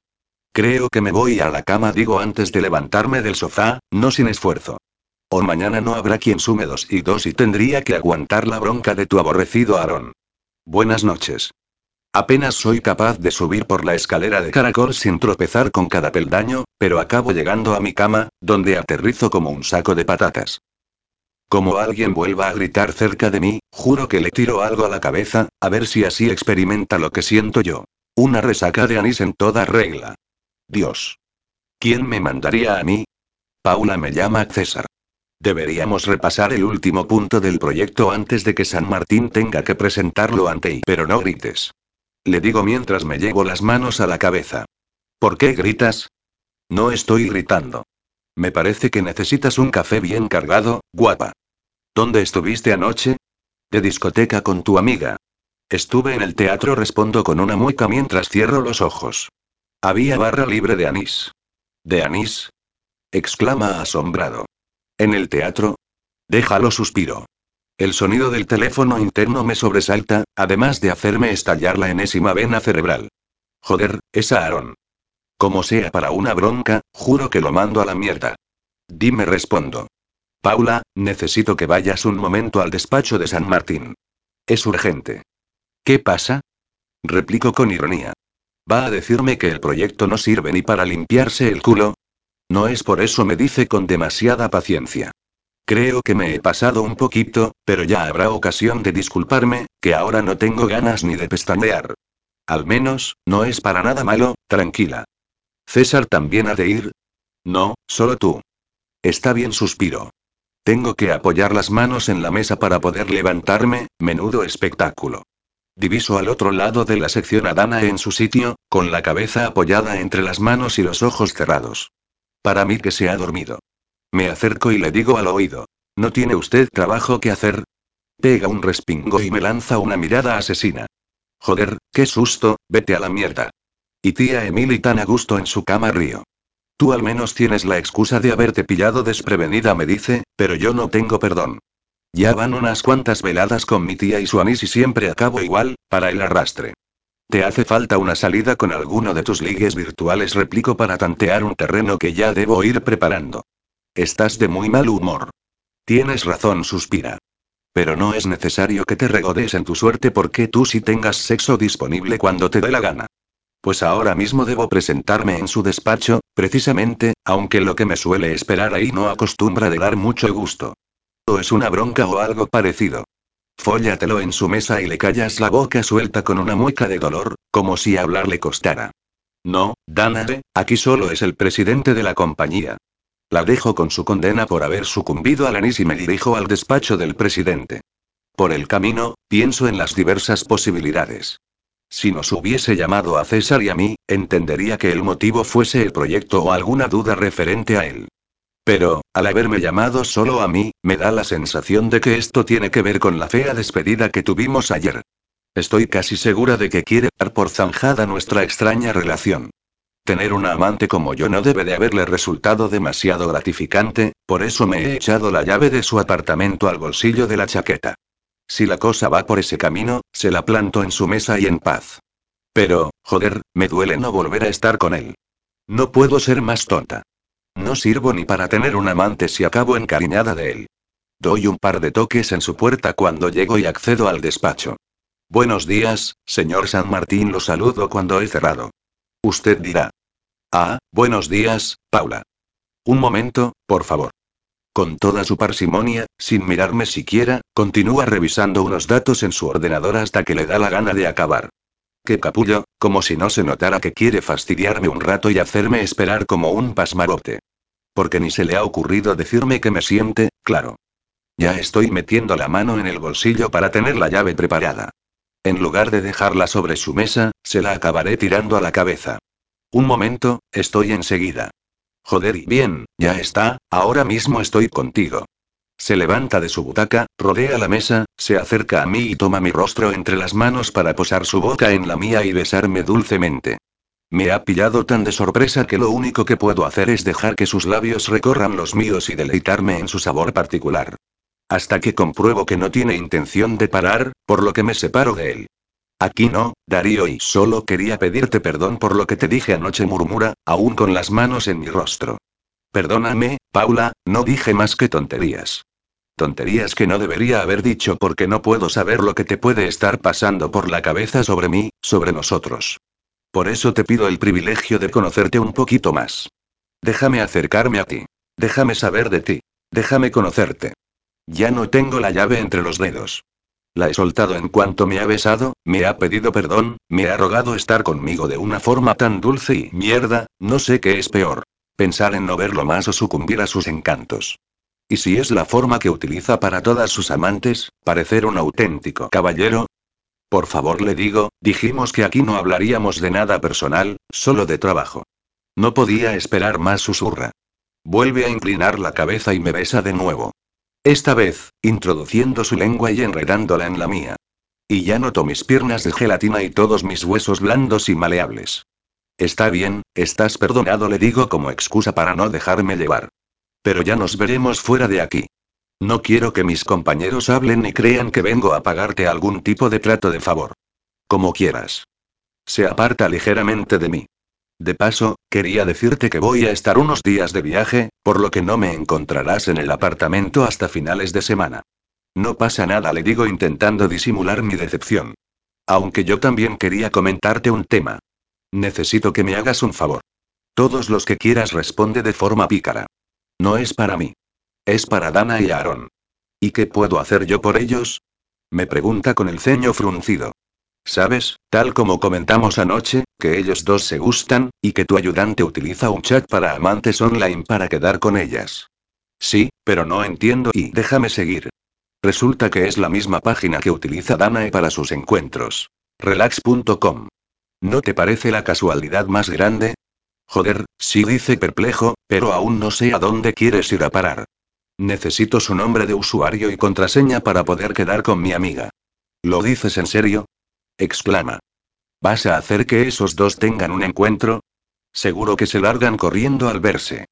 Creo que me voy a la cama, digo antes de levantarme del sofá, no sin esfuerzo. O mañana no habrá quien sume 2 y 2 y tendría que aguantar la bronca de tu aborrecido Aarón. Buenas noches. Apenas soy capaz de subir por la escalera de caracol sin tropezar con cada peldaño, pero acabo llegando a mi cama, donde aterrizo como un saco de patatas. Como alguien vuelva a gritar cerca de mí, juro que le tiro algo a la cabeza, a ver si así experimenta lo que siento yo. Una resaca de anís en toda regla. Dios. ¿Quién me mandaría a mí? Paula me llama César. Deberíamos repasar el último punto del proyecto antes de que San Martín tenga que presentarlo ante él. Pero no grites. Le digo mientras me llevo las manos a la cabeza. ¿Por qué gritas? No estoy gritando. Me parece que necesitas un café bien cargado, guapa. ¿Dónde estuviste anoche? De discoteca con tu amiga. Estuve en el teatro, respondo con una mueca mientras cierro los ojos. Había barra libre de anís. ¿De anís? Exclama asombrado. ¿En el teatro? Déjalo, suspiro. El sonido del teléfono interno me sobresalta, además de hacerme estallar la enésima vena cerebral. Joder, es Aarón. Como sea para una bronca, juro que lo mando a la mierda. Dime, respondo. Paula, necesito que vayas un momento al despacho de San Martín. Es urgente. ¿Qué pasa? Replico con ironía. ¿Va a decirme que el proyecto no sirve ni para limpiarse el culo? No es por eso, me dice con demasiada paciencia. Creo que me he pasado un poquito, pero ya habrá ocasión de disculparme, que ahora no tengo ganas ni de pestañear. Al menos, no es para nada malo, tranquila. ¿César también ha de ir? No, solo tú. Está bien, suspiro. Tengo que apoyar las manos en la mesa para poder levantarme, menudo espectáculo. Diviso al otro lado de la sección a Dana en su sitio, con la cabeza apoyada entre las manos y los ojos cerrados. Para mí que se ha dormido. Me acerco y le digo al oído. ¿No tiene usted trabajo que hacer? Pega un respingo y me lanza una mirada asesina. Joder, qué susto, vete a la mierda. Y tía Emily tan a gusto en su cama, río. Tú al menos tienes la excusa de haberte pillado desprevenida, me dice, pero yo no tengo perdón. Ya van unas cuantas veladas con mi tía y su anís y siempre acabo igual, para el arrastre. Te hace falta una salida con alguno de tus ligues virtuales, replico para tantear un terreno que ya debo ir preparando. Estás de muy mal humor. Tienes razón, suspira. Pero no es necesario que te regodees en tu suerte porque tú sí tengas sexo disponible cuando te dé la gana. Pues ahora mismo debo presentarme en su despacho, precisamente, aunque lo que me suele esperar ahí no acostumbra de dar mucho gusto. O es una bronca o algo parecido. Fóllatelo en su mesa y le callas la boca suelta con una mueca de dolor, como si hablar le costara. No, Dana, aquí solo es el presidente de la compañía. La dejo con su condena por haber sucumbido al anís y me dirijo al despacho del presidente. Por el camino, pienso en las diversas posibilidades. Si nos hubiese llamado a César y a mí, entendería que el motivo fuese el proyecto o alguna duda referente a él. Pero, al haberme llamado solo a mí, me da la sensación de que esto tiene que ver con la fea despedida que tuvimos ayer. Estoy casi segura de que quiere dar por zanjada nuestra extraña relación. Tener una amante como yo no debe de haberle resultado demasiado gratificante, por eso me he echado la llave de su apartamento al bolsillo de la chaqueta. Si la cosa va por ese camino, se la planto en su mesa y en paz. Pero, joder, me duele no volver a estar con él. No puedo ser más tonta. No sirvo ni para tener un amante si acabo encariñada de él. Doy un par de toques en su puerta cuando llego y accedo al despacho. Buenos días, señor San Martín, lo saludo cuando he cerrado. Usted dirá. Ah, buenos días, Paula. Un momento, por favor. Con toda su parsimonia, sin mirarme siquiera, continúa revisando unos datos en su ordenador hasta que le da la gana de acabar. ¡Qué capullo! Como si no se notara que quiere fastidiarme un rato y hacerme esperar como un pasmarote. Porque ni se le ha ocurrido decirme que me siente, claro. Ya estoy metiendo la mano en el bolsillo para tener la llave preparada. En lugar de dejarla sobre su mesa, se la acabaré tirando a la cabeza. Un momento, estoy enseguida. Joder y bien, ya está, ahora mismo estoy contigo. Se levanta de su butaca, rodea la mesa, se acerca a mí y toma mi rostro entre las manos para posar su boca en la mía y besarme dulcemente. Me ha pillado tan de sorpresa que lo único que puedo hacer es dejar que sus labios recorran los míos y deleitarme en su sabor particular. Hasta que compruebo que no tiene intención de parar, por lo que me separo de él. Aquí no, Darío, y solo quería pedirte perdón por lo que te dije anoche, murmura, aún con las manos en mi rostro. Perdóname, Paula, no dije más que tonterías. Tonterías que no debería haber dicho porque no puedo saber lo que te puede estar pasando por la cabeza sobre mí, sobre nosotros. Por eso te pido el privilegio de conocerte un poquito más. Déjame acercarme a ti. Déjame saber de ti. Déjame conocerte. Ya no tengo la llave entre los dedos. La he soltado en cuanto me ha besado, me ha pedido perdón, me ha rogado estar conmigo de una forma tan dulce y mierda, no sé qué es peor. Pensar en no verlo más o sucumbir a sus encantos. ¿Y si es la forma que utiliza para todas sus amantes, parecer un auténtico caballero? Por favor, le digo, dijimos que aquí no hablaríamos de nada personal, solo de trabajo. No podía esperar más, susurra. Vuelve a inclinar la cabeza y me besa de nuevo. Esta vez, introduciendo su lengua y enredándola en la mía. Y ya noto mis piernas de gelatina y todos mis huesos blandos y maleables. Está bien, estás perdonado, le digo como excusa para no dejarme llevar. Pero ya nos veremos fuera de aquí. No quiero que mis compañeros hablen y crean que vengo a pagarte algún tipo de trato de favor. Como quieras. Se aparta ligeramente de mí. De paso, quería decirte que voy a estar unos días de viaje, por lo que no me encontrarás en el apartamento hasta finales de semana. No pasa nada, le digo intentando disimular mi decepción. Aunque yo también quería comentarte un tema. Necesito que me hagas un favor. Todos los que quieras, responde de forma pícara. No es para mí. Es para Dana y Aarón. ¿Y qué puedo hacer yo por ellos? Me pregunta con el ceño fruncido. Sabes, tal como comentamos anoche, que ellos dos se gustan, y que tu ayudante utiliza un chat para amantes online para quedar con ellas. Sí, pero no entiendo y déjame seguir. Resulta que es la misma página que utiliza Dana para sus encuentros. relax.com. ¿No te parece la casualidad más grande? Joder, sí, dice perplejo, pero aún no sé a dónde quieres ir a parar. Necesito su nombre de usuario y contraseña para poder quedar con mi amiga. ¿Lo dices en serio? Exclama. ¿Vas a hacer que esos dos tengan un encuentro? Seguro que se largan corriendo al verse.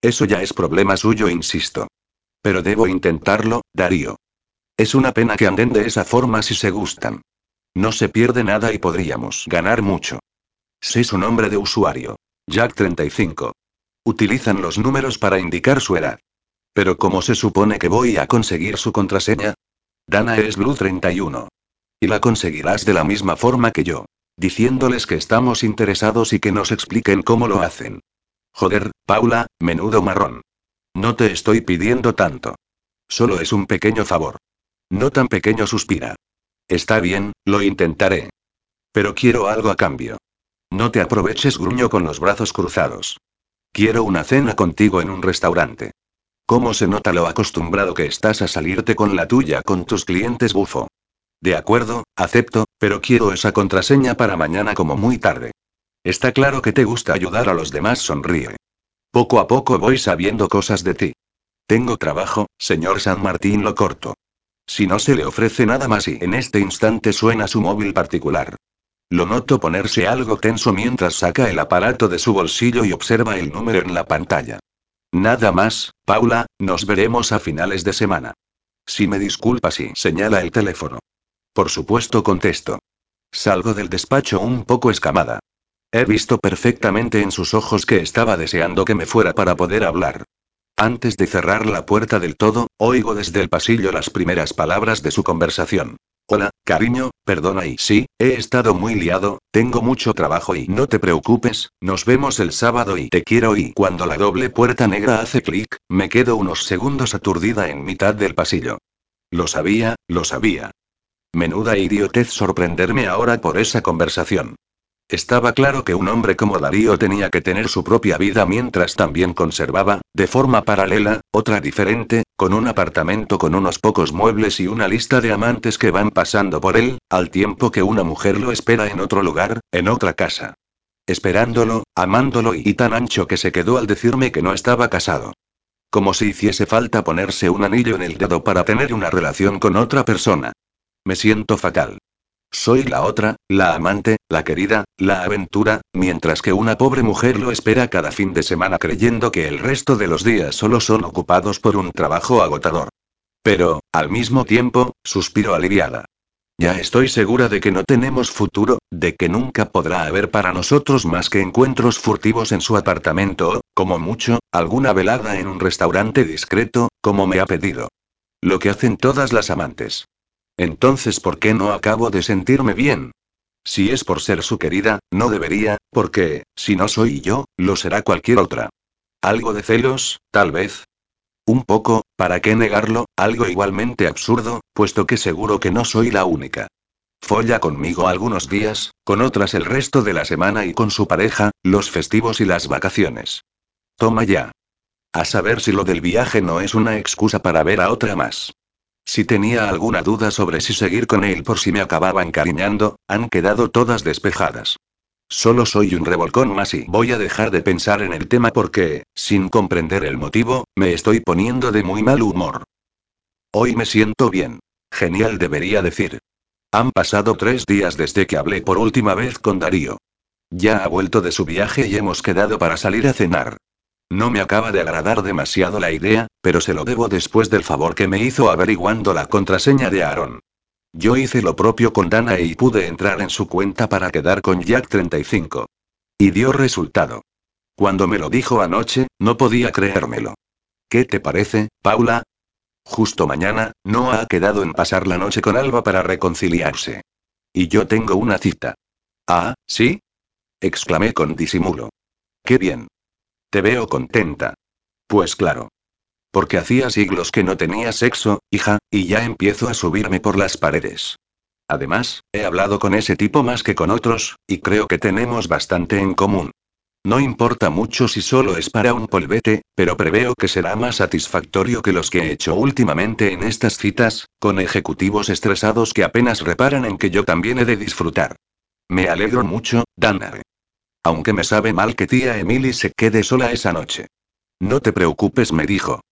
Eso ya es problema suyo, insisto. Pero debo intentarlo, Darío. Es una pena que anden de esa forma si se gustan. No se pierde nada y podríamos ganar mucho. Sé su nombre de usuario. Jack35. Utilizan los números para indicar su edad. Pero ¿cómo se supone que voy a conseguir su contraseña? Dana es Blue 31. Y la conseguirás de la misma forma que yo. Diciéndoles que estamos interesados y que nos expliquen cómo lo hacen. Joder, Paula, menudo marrón. No te estoy pidiendo tanto. Solo es un pequeño favor. No tan pequeño, suspira. Está bien, lo intentaré. Pero quiero algo a cambio. No te aproveches, gruño con los brazos cruzados. Quiero una cena contigo en un restaurante. ¿Cómo se nota lo acostumbrado que estás a salirte con la tuya con tus clientes, bufo? De acuerdo, acepto, pero quiero esa contraseña para mañana como muy tarde. Está claro que te gusta ayudar a los demás, sonríe. Poco a poco voy sabiendo cosas de ti. Tengo trabajo, señor San Martín, lo corto. Si no se le ofrece nada más y en este instante suena su móvil particular. Lo noto ponerse algo tenso mientras saca el aparato de su bolsillo y observa el número en la pantalla. Nada más, Paula, nos veremos a finales de semana. Si me disculpas, y señala el teléfono. Por supuesto, contesto. Salgo del despacho un poco escamada. He visto perfectamente en sus ojos que estaba deseando que me fuera para poder hablar. Antes de cerrar la puerta del todo, oigo desde el pasillo las primeras palabras de su conversación. Hola, cariño, perdona y sí, he estado muy liado, tengo mucho trabajo y no te preocupes, nos vemos el sábado y te quiero. Y cuando la doble puerta negra hace clic, me quedo unos segundos aturdida en mitad del pasillo. Lo sabía, lo sabía. Menuda idiotez sorprenderme ahora por esa conversación. Estaba claro que un hombre como Darío tenía que tener su propia vida mientras también conservaba, de forma paralela, otra diferente, con un apartamento con unos pocos muebles y una lista de amantes que van pasando por él, al tiempo que una mujer lo espera en otro lugar, en otra casa. Esperándolo, amándolo y tan ancho que se quedó al decirme que no estaba casado. Como si hiciese falta ponerse un anillo en el dedo para tener una relación con otra persona. Me siento fatal. Soy la otra, la amante, la querida, la aventura, mientras que una pobre mujer lo espera cada fin de semana creyendo que el resto de los días solo son ocupados por un trabajo agotador. Pero, al mismo tiempo, suspiro aliviada. Ya estoy segura de que no tenemos futuro, de que nunca podrá haber para nosotros más que encuentros furtivos en su apartamento o, como mucho, alguna velada en un restaurante discreto, como me ha pedido. Lo que hacen todas las amantes. Entonces, ¿por qué no acabo de sentirme bien? Si es por ser su querida, no debería, porque, si no soy yo, lo será cualquier otra. ¿Algo de celos, tal vez? Un poco, ¿para qué negarlo? Algo igualmente absurdo, puesto que seguro que no soy la única. Folla conmigo algunos días, con otras el resto de la semana y con su pareja, los festivos y las vacaciones. Toma ya. A saber si lo del viaje no es una excusa para ver a otra más. Si tenía alguna duda sobre si seguir con él por si me acababa encariñando, han quedado todas despejadas. Solo soy un revolcón más y voy a dejar de pensar en el tema porque, sin comprender el motivo, me estoy poniendo de muy mal humor. Hoy me siento bien. Genial, debería decir. Han pasado 3 días desde que hablé por última vez con Darío. Ya ha vuelto de su viaje y hemos quedado para salir a cenar. No me acaba de agradar demasiado la idea, pero se lo debo después del favor que me hizo averiguando la contraseña de Aarón. Yo hice lo propio con Dana y pude entrar en su cuenta para quedar con Jack35. Y dio resultado. Cuando me lo dijo anoche, no podía creérmelo. ¿Qué te parece, Paula? Justo mañana, Noa ha quedado en pasar la noche con Alba para reconciliarse. Y yo tengo una cita. ¿Ah, sí? Exclamé con disimulo. ¡Qué bien! Te veo contenta. Pues claro. Porque hacía siglos que no tenía sexo, hija, y ya empiezo a subirme por las paredes. Además, he hablado con ese tipo más que con otros, y creo que tenemos bastante en común. No importa mucho si solo es para un polvete, pero preveo que será más satisfactorio que los que he hecho últimamente en estas citas, con ejecutivos estresados que apenas reparan en que yo también he de disfrutar. Me alegro mucho, Dana. Aunque me sabe mal que tía Emily se quede sola esa noche. No te preocupes, me dijo.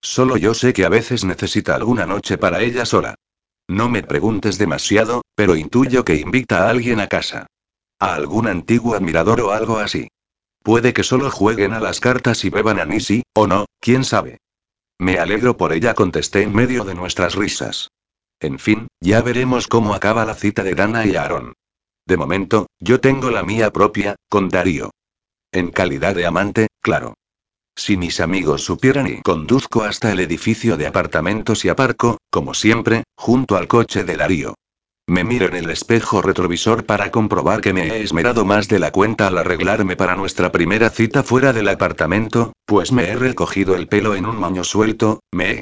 Solo yo sé que a veces necesita alguna noche para ella sola. No me preguntes demasiado, pero intuyo que invita a alguien a casa. A algún antiguo admirador o algo así. Puede que solo jueguen a las cartas y beban anisí, o no, quién sabe. Me alegro por ella, contesté en medio de nuestras risas. En fin, ya veremos cómo acaba la cita de Dana y Aarón. De momento, yo tengo la mía propia, con Darío. En calidad de amante, claro. Si mis amigos supieran, y conduzco hasta el edificio de apartamentos y aparco, como siempre, junto al coche de Darío. Me miro en el espejo retrovisor para comprobar que me he esmerado más de la cuenta al arreglarme para nuestra primera cita fuera del apartamento, pues me he recogido el pelo en un moño suelto, me he